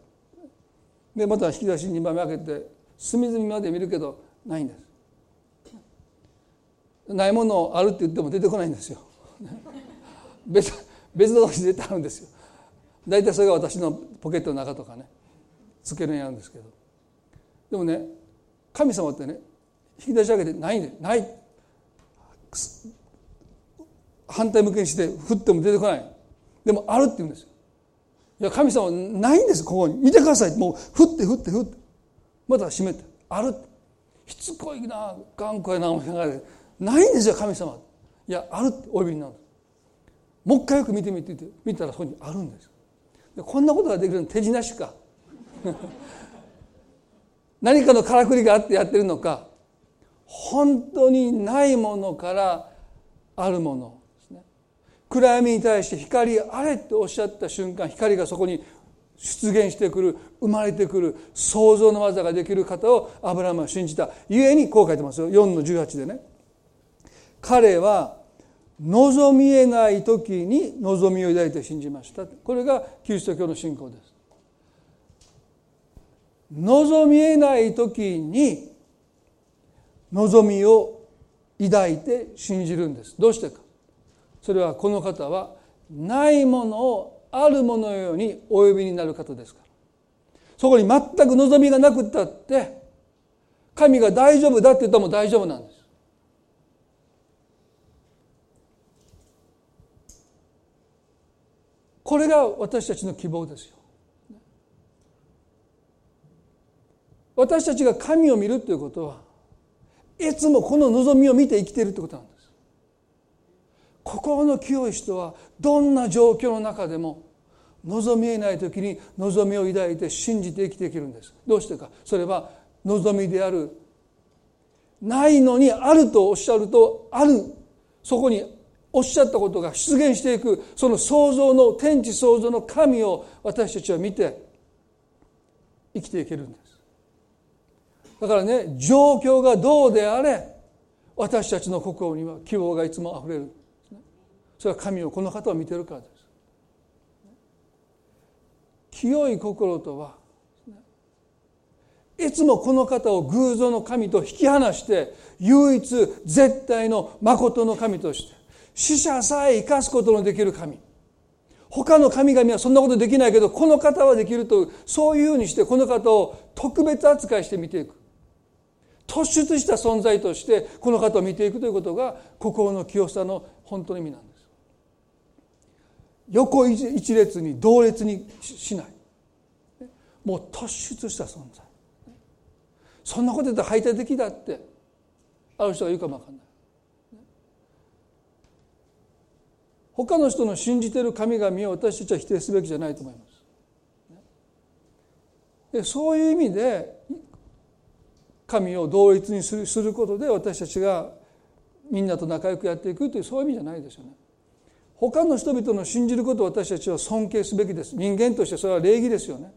でまた引き出しにばんめ開けて隅々まで見るけどないんです。ないものあるって言っても出てこないんですよ。別, 別のとこに絶対あるんですよ。大体それが私のポケットの中とかね、つけるんやるんですけど、でもね神様ってね、引き出し上げてないんで、ない。反対向けにして振っても出てこない。でもあるって言うんですよ。いや神様はないんです、ここに。見てください。もう振って振って振って。また閉めてある。しつこいな、頑固やな思いながら、ないんですよ神様。いやあるってお呼びになる。もう一回よく見てみてって見たらそこにあるんです。でこんなことができるの手品しか。何かのからくりがあってやってるのか。本当にないものからあるものですね。暗闇に対して光あれっておっしゃった瞬間、光がそこに出現してくる、生まれてくる、創造の技ができる方をアブラハムは信じた。ゆえにこう書いてますよ、よんのじゅうはちでね。彼は望みえない時に望みを抱いて信じました。これがキリスト教の信仰です。望みえない時に望みを抱いて信じるんです。どうしてか。それはこの方はないものをあるものようにお呼びになる方ですから。そこに全く望みがなくったって神が大丈夫だって言ったらもう大丈夫なんです。これが私たちの希望ですよ。私たちが神を見るということはいつもこの望みを見て生きているということなんです。心の清い人はどんな状況の中でも望みえない時に望みを抱いて信じて生きていけるんです。どうしてか。それは望みである、ないのにあるとおっしゃるとある、そこにおっしゃったことが出現していく、その創造の天地創造の神を私たちは見て生きていけるんです。だからね、状況がどうであれ私たちの心には希望がいつもあふれる。それは神をこの方を見てるからです。清い心とはいつもこの方を偶像の神と引き離して唯一絶対の真の神として死者さえ生かすことのできる神、他の神々はそんなことできないけどこの方はできるという、そういうふうにしてこの方を特別扱いして見ていく、突出した存在としてこの方を見ていくということが心の清さの本当の意味なんです。横一列に同列にしない、もう突出した存在。そんなこと言ったら排他的だってある人が言うかもわかんない。他の人の信じている神々を私たちは否定すべきじゃないと思います。で、そういう意味で神を同一にする、することで私たちがみんなと仲良くやっていくという、そういう意味じゃないですよね。他の人々の信じることを私たちは尊敬すべきです。人間としてそれは礼儀ですよね。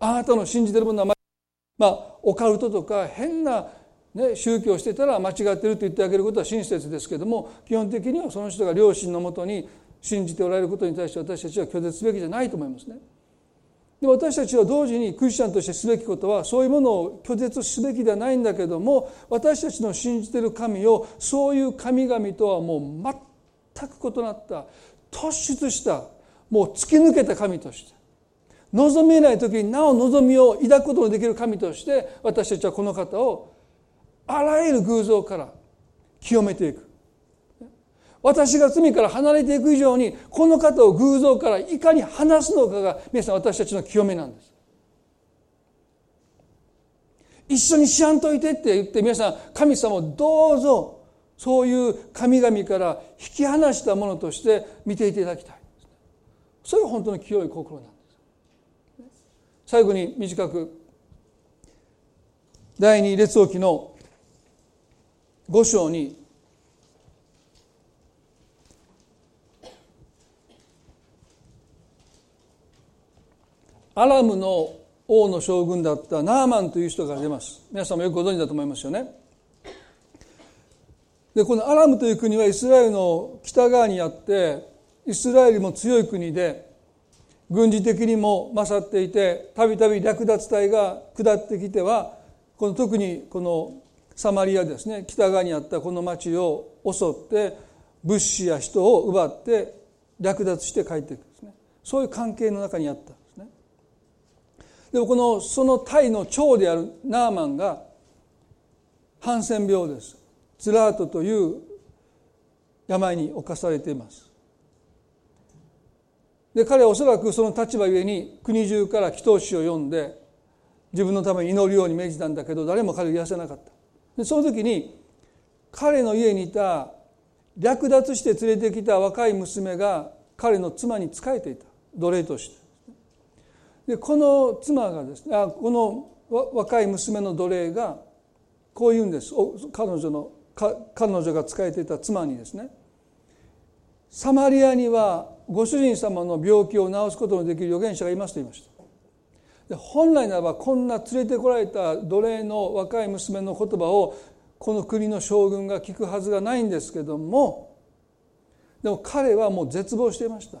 あなたの信じているものは、まあ、オカルトとか変なね、宗教してたら間違ってると言ってあげることは親切ですけども、基本的にはその人が良心のもとに信じておられることに対して私たちは拒絶すべきじゃないと思いますね。でも私たちは同時にクリスチャンとしてすべきことはそういうものを拒絶すべきではないんだけども、私たちの信じている神をそういう神々とはもう全く異なった突出したもう突き抜けた神として、望めない時になお望みを抱くことのできる神として私たちはこの方をあらゆる偶像から清めていく。私が罪から離れていく以上にこの方を偶像からいかに離すのかが皆さん私たちの清めなんです。一緒にしやんといてって言って皆さん神様をどうぞそういう神々から引き離したものとして見ていただきたい。それが本当の清い心なんです。最後に短く第二列王記の五章にアラムの王の将軍だったナーマンという人が出ます。皆さんもよくご存知だと思いますよね。で、このアラムという国はイスラエルの北側にあってイスラエルよりも強い国で軍事的にも勝っていて、たびたび略奪隊が下ってきてはこの特にこのサマリアですね、北側にあったこの町を襲って物資や人を奪って略奪して帰っていくんですね。そういう関係の中にあったんですね。でもこのそのタイの長であるナーマンがハンセン病です。ツラートという病に侵されています。で、彼はおそらくその立場ゆえに国中から祈祷師を呼んで自分のために祈るように命じたんだけど誰も彼を癒せなかった。で、その時に彼の家にいた略奪して連れてきた若い娘が彼の妻に仕えていた、奴隷として。で、この妻がですね、あこの若い娘の奴隷がこう言うんです。彼女の彼女が仕えていた妻にですね、サマリアにはご主人様の病気を治すことのできる預言者がいますと言いました。で本来ならばこんな連れてこられた奴隷の若い娘の言葉をこの国の将軍が聞くはずがないんですけども、でも彼はもう絶望していました。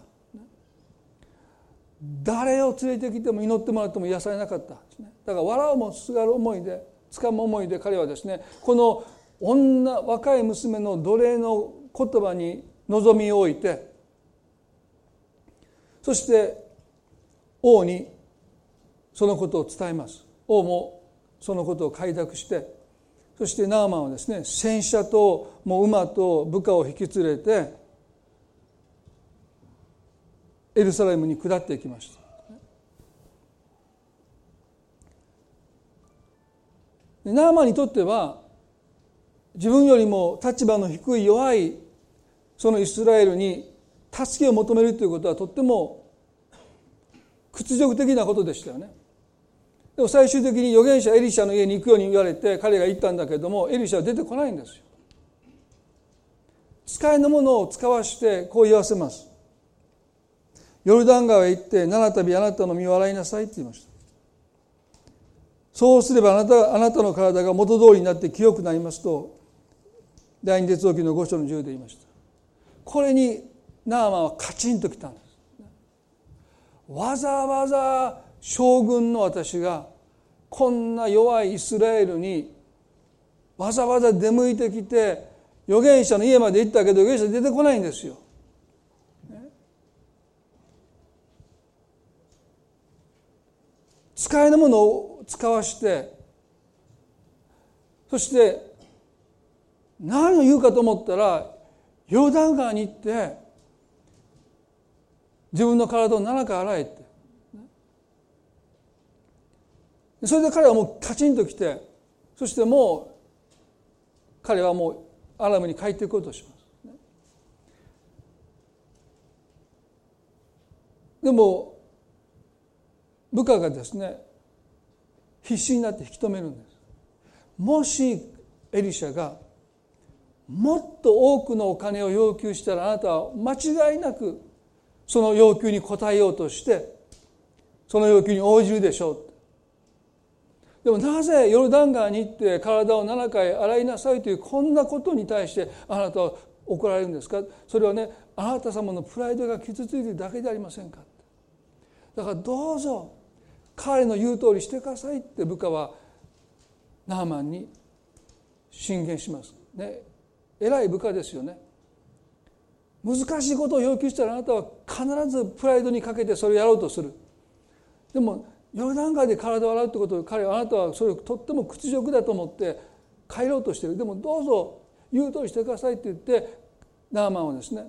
誰を連れてきても祈ってもらっても癒されなかったですね。だから藁をもすがる思いで掴む思いで彼はですね、この女若い娘の奴隷の言葉に望みを置いて、そして王にそのことを伝えます。王もそのことを快諾して、そしてナーマンはですね、戦車ともう馬と部下を引き連れてエルサレムに下っていきました。でナーマンにとっては自分よりも立場の低い弱いそのイスラエルに助けを求めるということはとっても屈辱的なことでしたよね。でも最終的に預言者エリシャの家に行くように言われて彼が行ったんだけども、エリシャは出てこないんですよ。使いのものを使わしてこう言わせます。ヨルダン川へ行って七度あなたの身を洗いなさいって言いました。そうすればあなた、あなたの体が元通りになって清くなりますと第二列王記の五章の十で言いました。これにナーマンはカチンときたんです。わざわざ将軍の私がこんな弱いイスラエルにわざわざ出向いてきて、預言者の家まで行ったけど預言者出てこないんですよ。使いのものを使わして、そして何を言うかと思ったらヨルダン川に行って自分の体をなな回洗えって。それで彼はもうカチンときて、そしてもう彼はもうアラムに帰っていこうとします。でも部下がですね、必死になって引き止めるんです。もしエリシャがもっと多くのお金を要求したらあなたは間違いなくその要求に応えようとしてその要求に応じるでしょう。でもなぜヨルダン川に行って体をなな回洗いなさいというこんなことに対してあなたは怒られるんですか。それはね、あなた様のプライドが傷ついているだけでありませんか。だからどうぞ彼の言う通りしてくださいって部下はナーマンに進言します、ね、偉い部下ですよね。難しいことを要求したらあなたは必ずプライドにかけてそれをやろうとする。でもヨルダン川で体を洗うってことを彼はあなたはそれをとっても屈辱だと思って帰ろうとしている。でもどうぞ言う通りしてくださいって言ってナーマンはですね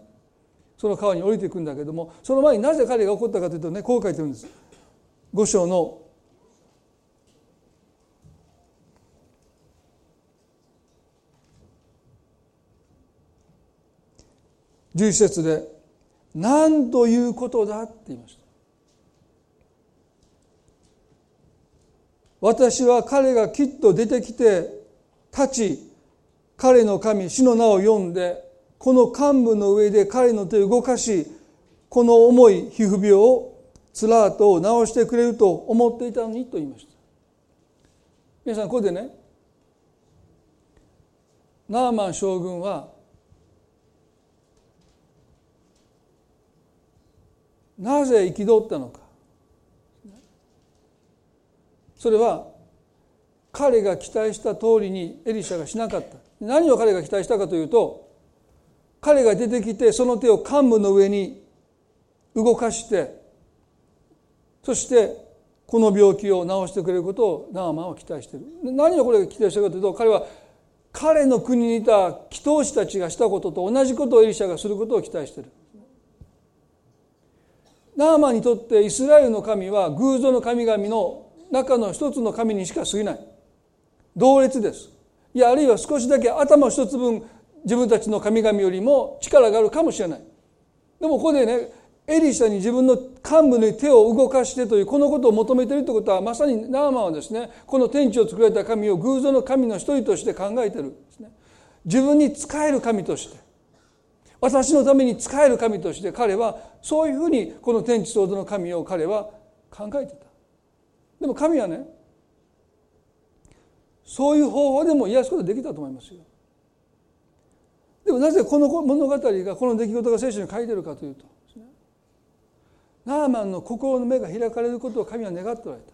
その川に降りていくんだけども、その前になぜ彼が怒ったかというとね、こう書いてるんです。五章の十一節で何ということだって言いました。私は彼がきっと出てきて立ち彼の神主の名を呼んでこの患部の上で彼の手を動かしこの重い皮膚病をつらーとを治してくれると思っていたのにと言いました。皆さんここでね、ナーマン将軍はなぜ憤ったのか。それは彼が期待した通りにエリシャがしなかった。何を彼が期待したかというと、彼が出てきてその手を患部の上に動かしてそしてこの病気を治してくれることをナーマンは期待している。何をこれが期待したかというと、彼は彼の国にいた祈祷師たちがしたことと同じことをエリシャがすることを期待している。ナーマンにとってイスラエルの神は偶像の神々の中の一つの神にしか過ぎない。同列です。いや、あるいは少しだけ頭一つ分自分たちの神々よりも力があるかもしれない。でもここでね、エリシャに自分の患部に手を動かしてというこのことを求めているということは、まさにナーマンはですね、この天地を作られた神を偶像の神の一人として考えているんですね。自分に仕える神として、私のために仕える神として、彼はそういうふうにこの天地創造の神を彼は考えていた。でも神はね、そういう方法でも癒すことができたと思いますよ。でもなぜこの物語が、この出来事が聖書に書いているかというと、ナーマンの心の目が開かれることを神は願っておられた。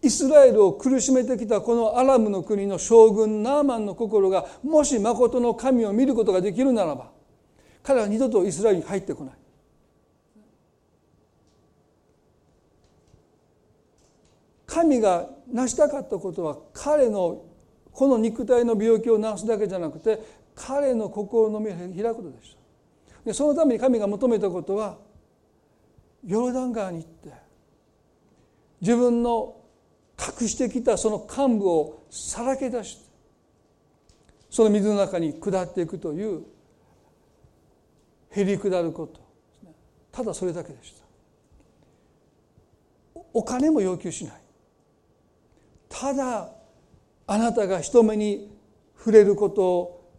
イスラエルを苦しめてきたこのアラムの国の将軍ナーマンの心が、もし誠の神を見ることができるならば、彼は二度とイスラエルに入ってこない。神が成したかったことは、彼のこの肉体の病気を治すだけじゃなくて、彼の心の目を開くことでした。でそのために神が求めたことは、ヨルダン川に行って自分の隠してきたその患部をさらけ出して、その水の中に下っていくという、へり下ること、ただそれだけでした。お金も要求しない、ただあなたが人目に触れることを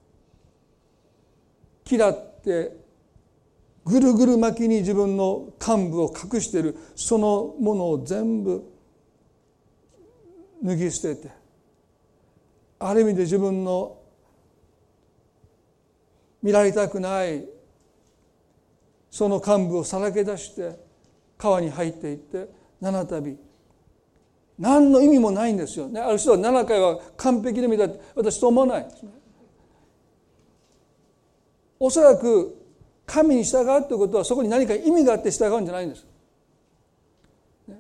嫌ってぐるぐる巻きに自分の患部を隠しているそのものを全部脱ぎ捨てて、ある意味で自分の見られたくないその患部をさらけ出して川に入っていってななたび、何の意味もないんですよね。ある人はななかいは完璧で見たって、私と思わないですね。おそらく神に従うということは、そこに何か意味があって従うんじゃないんです。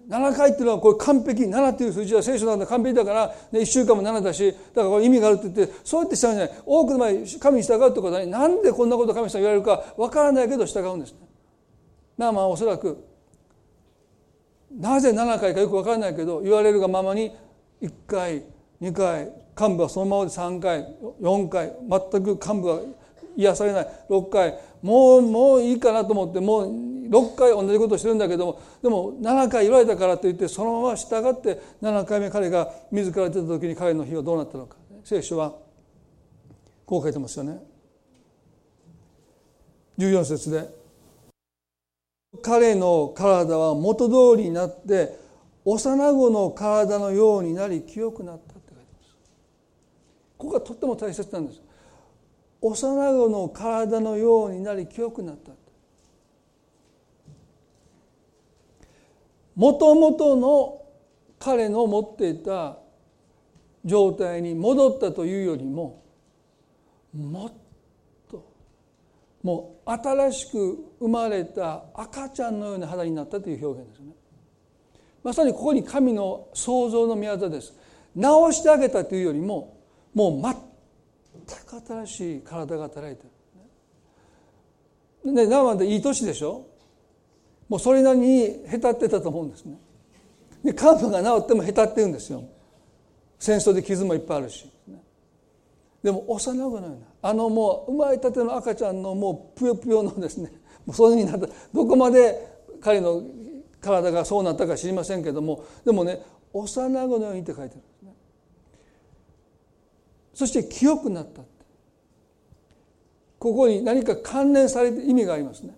ななかいっていうのは、これ完璧、ななという数字は聖書なんだ、完璧だから、ね、いっしゅうかんもななだし、だからこれ意味があるって言ってそうやって従うんじゃない。多くの場合神に従うということは、ね、なんでこんなこと神様言われるかわからないけど従うんですね。ナーマンはおそらく、なぜななかいかよくわからないけど、言われるがままにいっかいにかい、患部はそのままでさんかいよんかい、全く患部は癒されない、ろっかい、もうもういいかなと思って、もうろっかい同じことをしてるんだけども、でもななかい言われたからといってそのまま従って、ななかいめ彼が自ら出た時に彼の日はどうなったのか。聖書はこう書いてますよね。じゅうよんせつで、彼の体は元通りになって幼子の体のようになり清くなったって書いてます。ここがとっても大切なんです。幼子の体のようになり清くなった。もともとの彼の持っていた状態に戻ったというよりも、もっともう新しく生まれた赤ちゃんのような肌になったという表現ですね。まさにここに神の創造の御業です。直してあげたというよりも、もう全く全く新しい体が働いてる、ね、ナーマンっていい年でしょ。もうそれなりにへたってたと思うんですね。で患部が治ってもへたってるんですよ。戦争で傷もいっぱいあるし、でも幼子のような、あのもう生まれたての赤ちゃんのもうぷよぷよのですね、もうそういう風になった。どこまで彼の体がそうなったか知りませんけども、でもね、幼子のようにって書いてある。そして清くなったって、ここに何か関連されて意味がありますね。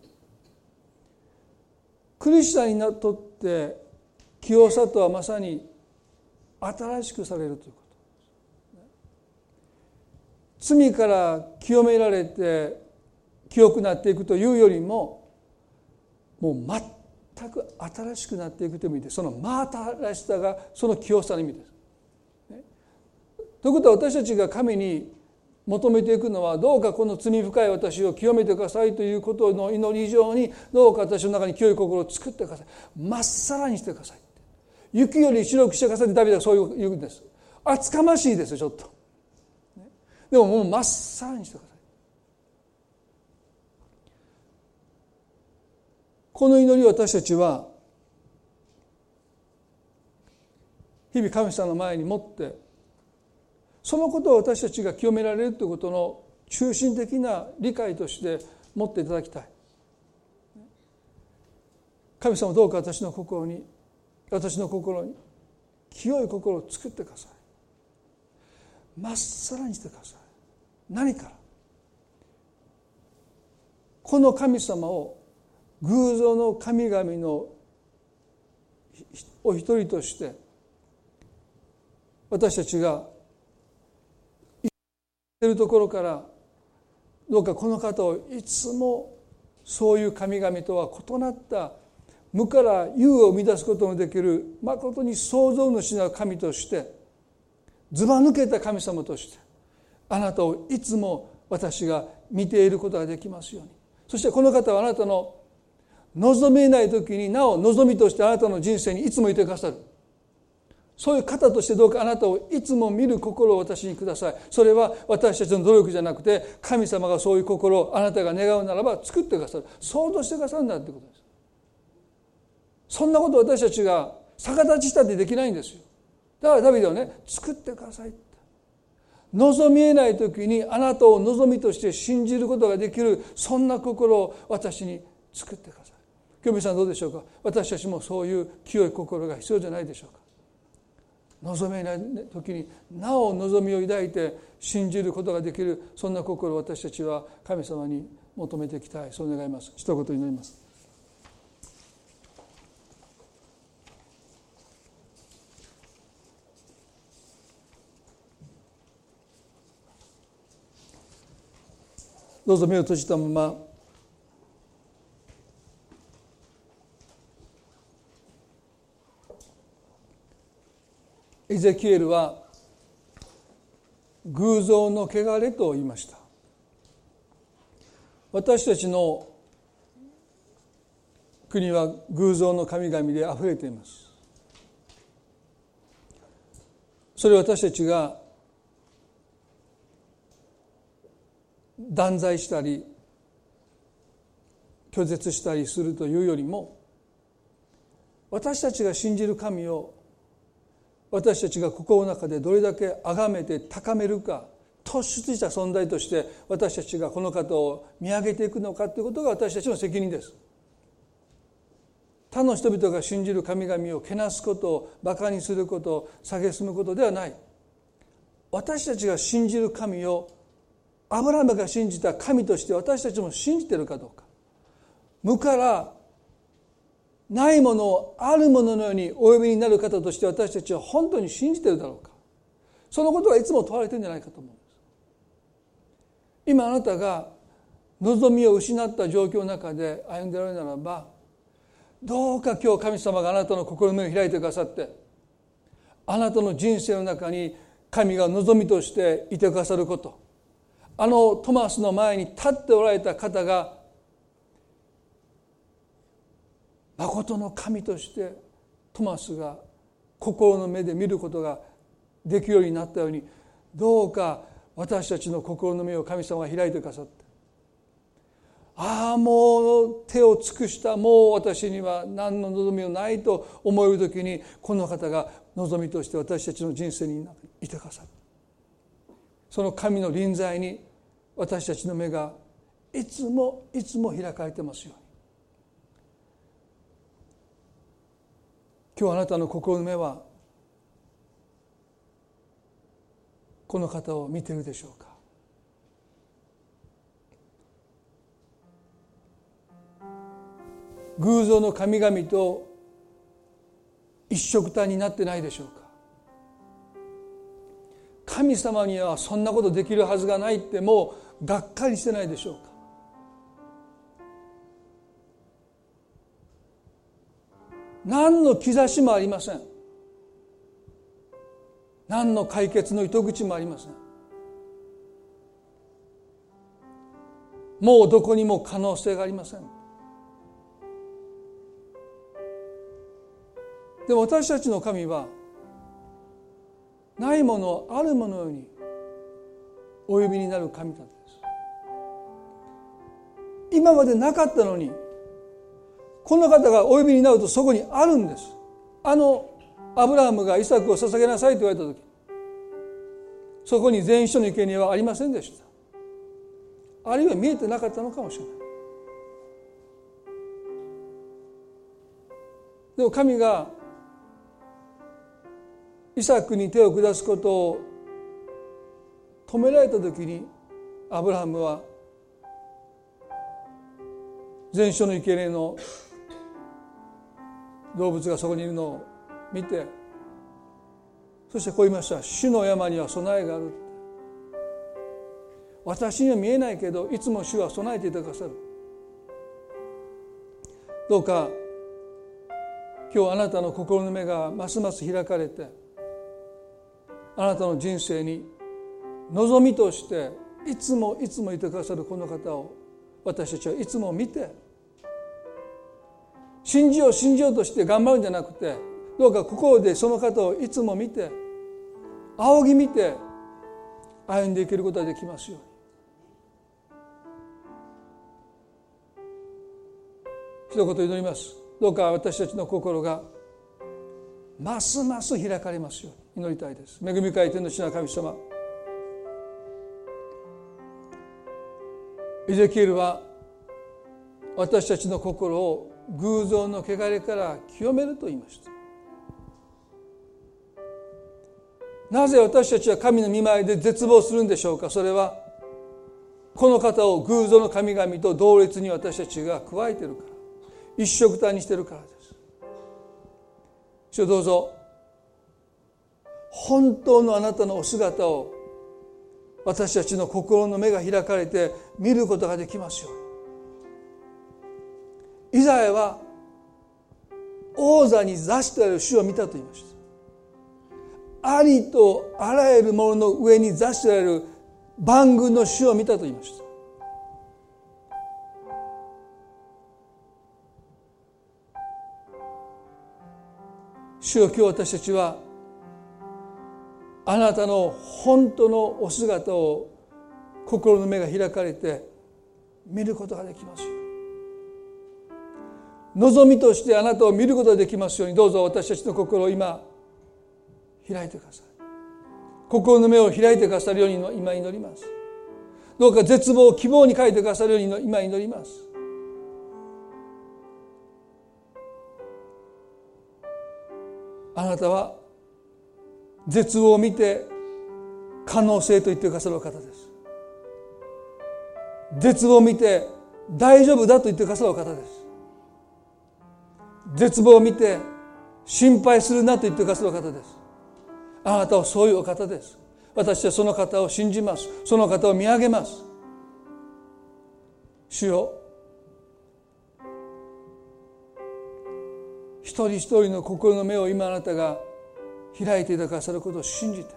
クリスチャンにとって清さとはまさに新しくされるということ。罪から清められて清くなっていくというよりも、もう全く新しくなっていくという意味で、その真新しさがその清さの意味です。ということは、私たちが神に求めていくのは、どうかこの罪深い私を清めてくださいということの祈り以上に、どうか私の中に清い心を作ってください、まっさらにしてください、雪より白くしてくださいってダビデはそう言うんです。厚かましいですよ、ちょっと。でももうまっさらにしてください。この祈りを私たちは日々神様の前に持って、そのことを私たちが清められるということの中心的な理解として持っていただきたい。神様どうか私の心に私の心に清い心を作ってください。まっさらにしてください。何から？この神様を偶像の神々のお一人として私たちがいるところからどうかこの方をいつもそういう神々とは異なった無から有を生み出すことのできるまことに創造主な神としてずば抜けた神様としてあなたをいつも私が見ていることができますように。そしてこの方はあなたの望めない時になお望みとしてあなたの人生にいつもいてくださる、そういう方としてどうかあなたをいつも見る心を私にください。それは私たちの努力じゃなくて神様がそういう心をあなたが願うならば作ってくださる、想像してくださるんだということです。そんなこと私たちが逆立ちしたってできないんですよ。だからダビデはね、作ってくださいって、望みえない時にあなたを望みとして信じることができる、そんな心を私に作ってください。今日皆さんどうでしょうか。私たちもそういう清い心が必要じゃないでしょうか。望めない時になお望みを抱いて信じることができる、そんな心を私たちは神様に求めていきたい、そう願います。一言祈ります。どうぞ目を閉じたままエゼキエルは偶像の汚れと言いました。私たちの国は偶像の神々であふれています。それを私たちが断罪したり拒絶したりするというよりも、私たちが信じる神を私たちが心の中でどれだけ崇めて高めるか、突出した存在として私たちがこの方を見上げていくのかということが私たちの責任です。他の人々が信じる神々をけなすことをバカにすることを蔑むことではない。私たちが信じる神をアブラハムが信じた神として私たちも信じているかどうか、無からないものをあるもののようにお呼びになる方として私たちは本当に信じているだろうか、そのことがいつも問われているんじゃないかと思うんです。今あなたが望みを失った状況の中で歩んでおられるならば、どうか今日神様があなたの心の目を開いてくださって、あなたの人生の中に神が望みとしていてくださること、あのトマスの前に立っておられた方がまことの神としてトマスが心の目で見ることができるようになったように、どうか私たちの心の目を神様が開いてくださって、ああもう手を尽くした、もう私には何の望みもないと思える時に、この方が望みとして私たちの人生にいてくださる、その神の臨在に私たちの目がいつもいつも開かれてますように。今日あなたの心の目はこの方を見ているでしょうか。偶像の神々と一色単になってないでしょうか。神様にはそんなことできるはずがないってもうがっかりしてないでしょうか。何の兆しもありません。何の解決の糸口もありません。もうどこにも可能性がありません。でも私たちの神はないものをあるものようにお呼びになる神なんです。今までなかったのにこの方がお呼びになるとそこにあるんです。あのアブラハムがイサクを捧げなさいと言われた時、そこに全一の生贄はありませんでした。あるいは見えてなかったのかもしれない。でも神がイサクに手を下すことを止められた時に、アブラハムは全焼の生贄の動物がそこにいるのを見て、そしてこう言いました。主の山には備えがある。私には見えないけど、いつも主は備えていてくださる。どうか今日あなたの心の目がますます開かれて、あなたの人生に望みとしていつもいつもいてくださるこの方を、私たちはいつも見て、信じよう信じようとして頑張るんじゃなくて、どうか心でその方をいつも見て、仰ぎ見て歩んでいけることができますように。一言祈ります。どうか私たちの心がますます開かれますように祈りたいです。恵み深い天の父なる神様、エゼキエルは私たちの心を偶像の穢れから清めると言いました。なぜ私たちは神の御前で絶望するんでしょうか。それはこの方を偶像の神々と同列に私たちが加えているから、一色体にしているからです。主をどうぞ本当のあなたのお姿を私たちの心の目が開かれて見ることができますように。イザヤは王座に座してある主を見たと言いました。ありとあらゆるものの上に座してある万軍の主を見たと言いました。主よ、今日私たちはあなたの本当のお姿を心の目が開かれて見ることができますように。望みとしてあなたを見ることができますように、どうぞ私たちの心を今開いてください。心の目を開いてくださるように今祈ります。どうか絶望を希望に変えてくださるように今祈ります。あなたは絶望を見て可能性と言ってくださる方です。絶望を見て大丈夫だと言ってくださる方です。絶望を見て心配するなと言ってくださる方です。あなたはそういうお方です。私はその方を信じます。その方を見上げます。主よ、一人一人の心の目を今あなたが開いてくださることを信じて、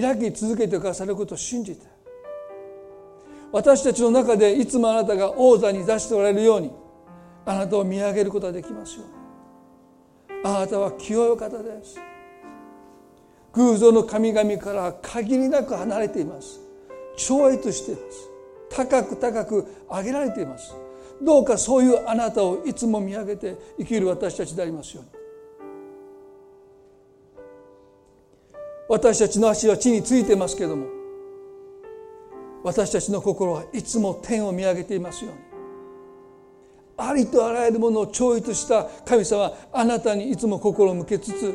開き続けてくださることを信じて、私たちの中でいつもあなたが王座に座しておられるように、あなたを見上げることができますように。あなたは清いお方です。偶像の神々から限りなく離れています。超越しています。高く高く上げられています。どうかそういうあなたをいつも見上げて生きる私たちでありますように。私たちの足は地についてますけども、私たちの心はいつも天を見上げていますように。ありとあらゆるものを超越した神様、あなたにいつも心を向けつつ、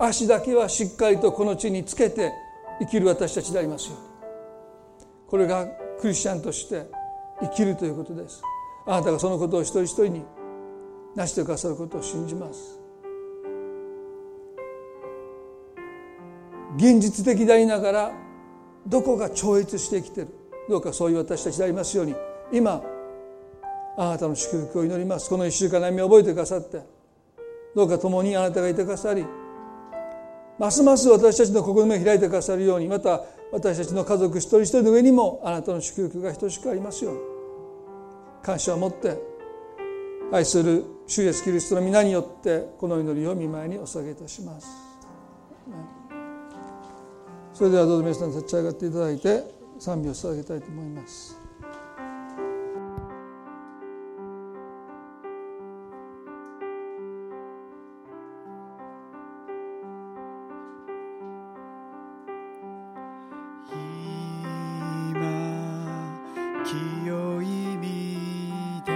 足だけはしっかりとこの地につけて生きる私たちでありますように。これがクリスチャンとして生きるということです。あなたがそのことを一人一人に成してくださることを信じます。現実的でありながらどこか超越して生きている、どうかそういう私たちでありますように。今あなたの祝福を祈ります。この一週間の歩みを覚えてくださって、どうか共にあなたがいてくださり、ますます私たちの心の目を開いてくださるように。また私たちの家族一人一人の上にもあなたの祝福が等しくありますように。感謝を持って愛する主イエスキリストの皆によってこの祈りを御前にお捧げいたします。それではどうぞ皆さん立ち上がっていただいて賛美を捧げたいと思います。清い御霊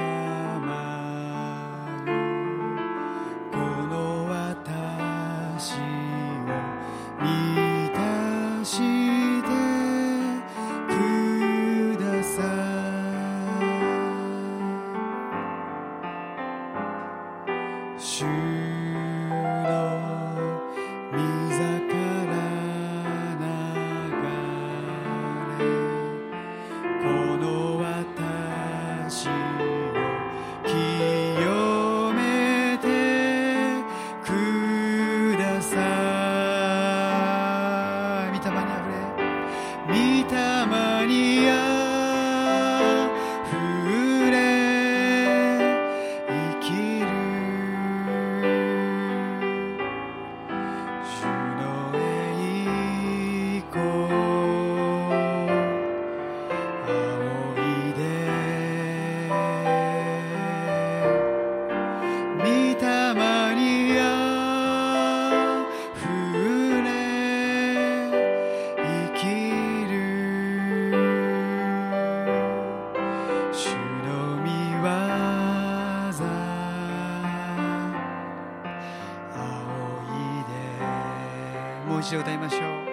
う一度歌いましょう。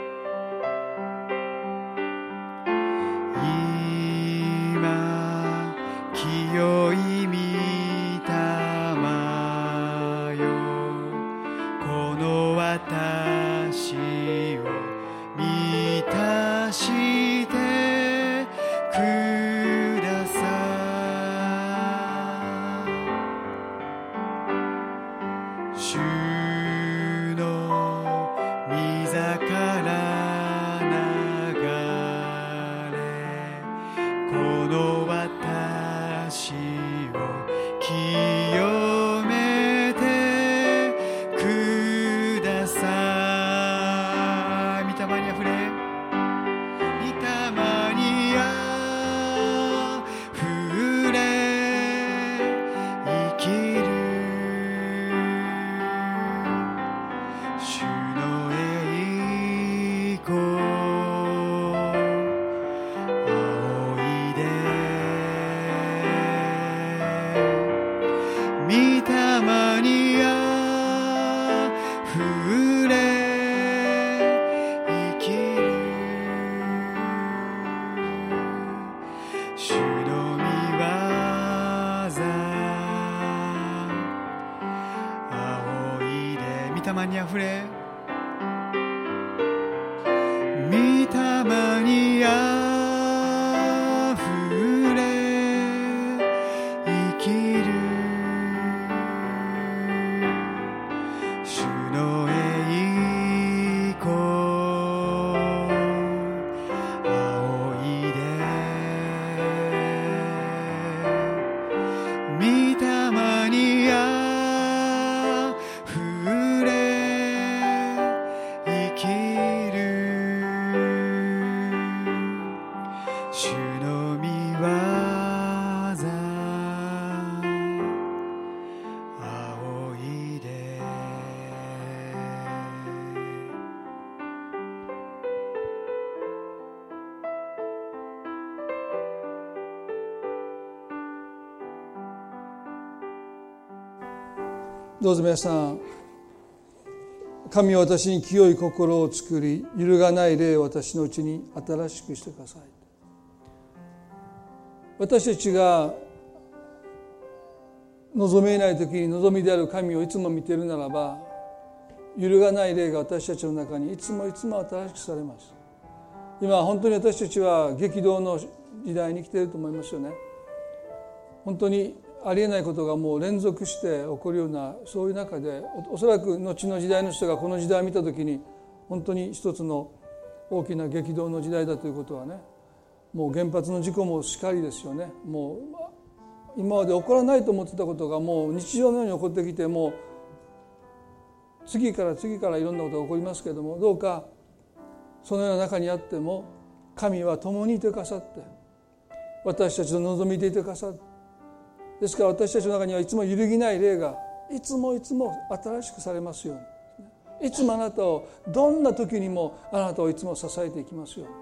どうぞ皆さん、神は私に清い心を作り、揺るがない霊を私のうちに新しくしてください。私たちが望めない時に望みである神をいつも見ているならば、揺るがない霊が私たちの中にいつもいつも新しくされます。今本当に私たちは激動の時代に来ていると思いますよね。本当にありえないことがもう連続して起こるような、そういう中で、おそらく後の時代の人がこの時代を見たときに、本当に一つの大きな激動の時代だということはね、もう原発の事故もしかりですよね。もう今まで起こらないと思ってたことがもう日常のように起こってきて、もう次から次からいろんなことが起こりますけれども、どうかそのような中にあっても、神は共にいてくださって、私たちの望みでいてくださって、ですから私たちの中にはいつも揺るぎない霊がいつもいつも新しくされますように、いつもあなたを、どんな時にもあなたをいつも支えていきますように、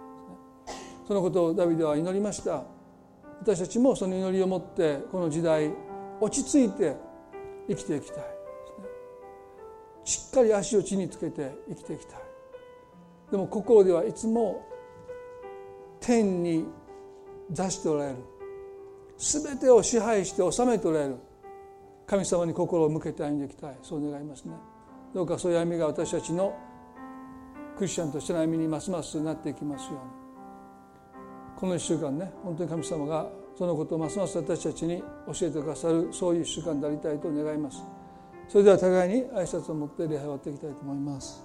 そのことをダビデは祈りました。私たちもその祈りを持ってこの時代落ち着いて生きていきたい。しっかり足を地につけて生きていきたい。でも心ではいつも天に座しておられる、すべてを支配して治めておられる神様に心を向けて歩んでいきたい、そう願いますね。どうかそういう歩みが私たちのクリスチャンとしての歩みにますますなっていきますように。このいっしゅうかんね、本当に神様がそのことをますます私たちに教えてくださる、そういういっしゅうかんでありたいと願います。それでは互いに挨拶を持って礼拝を終わっていきたいと思います。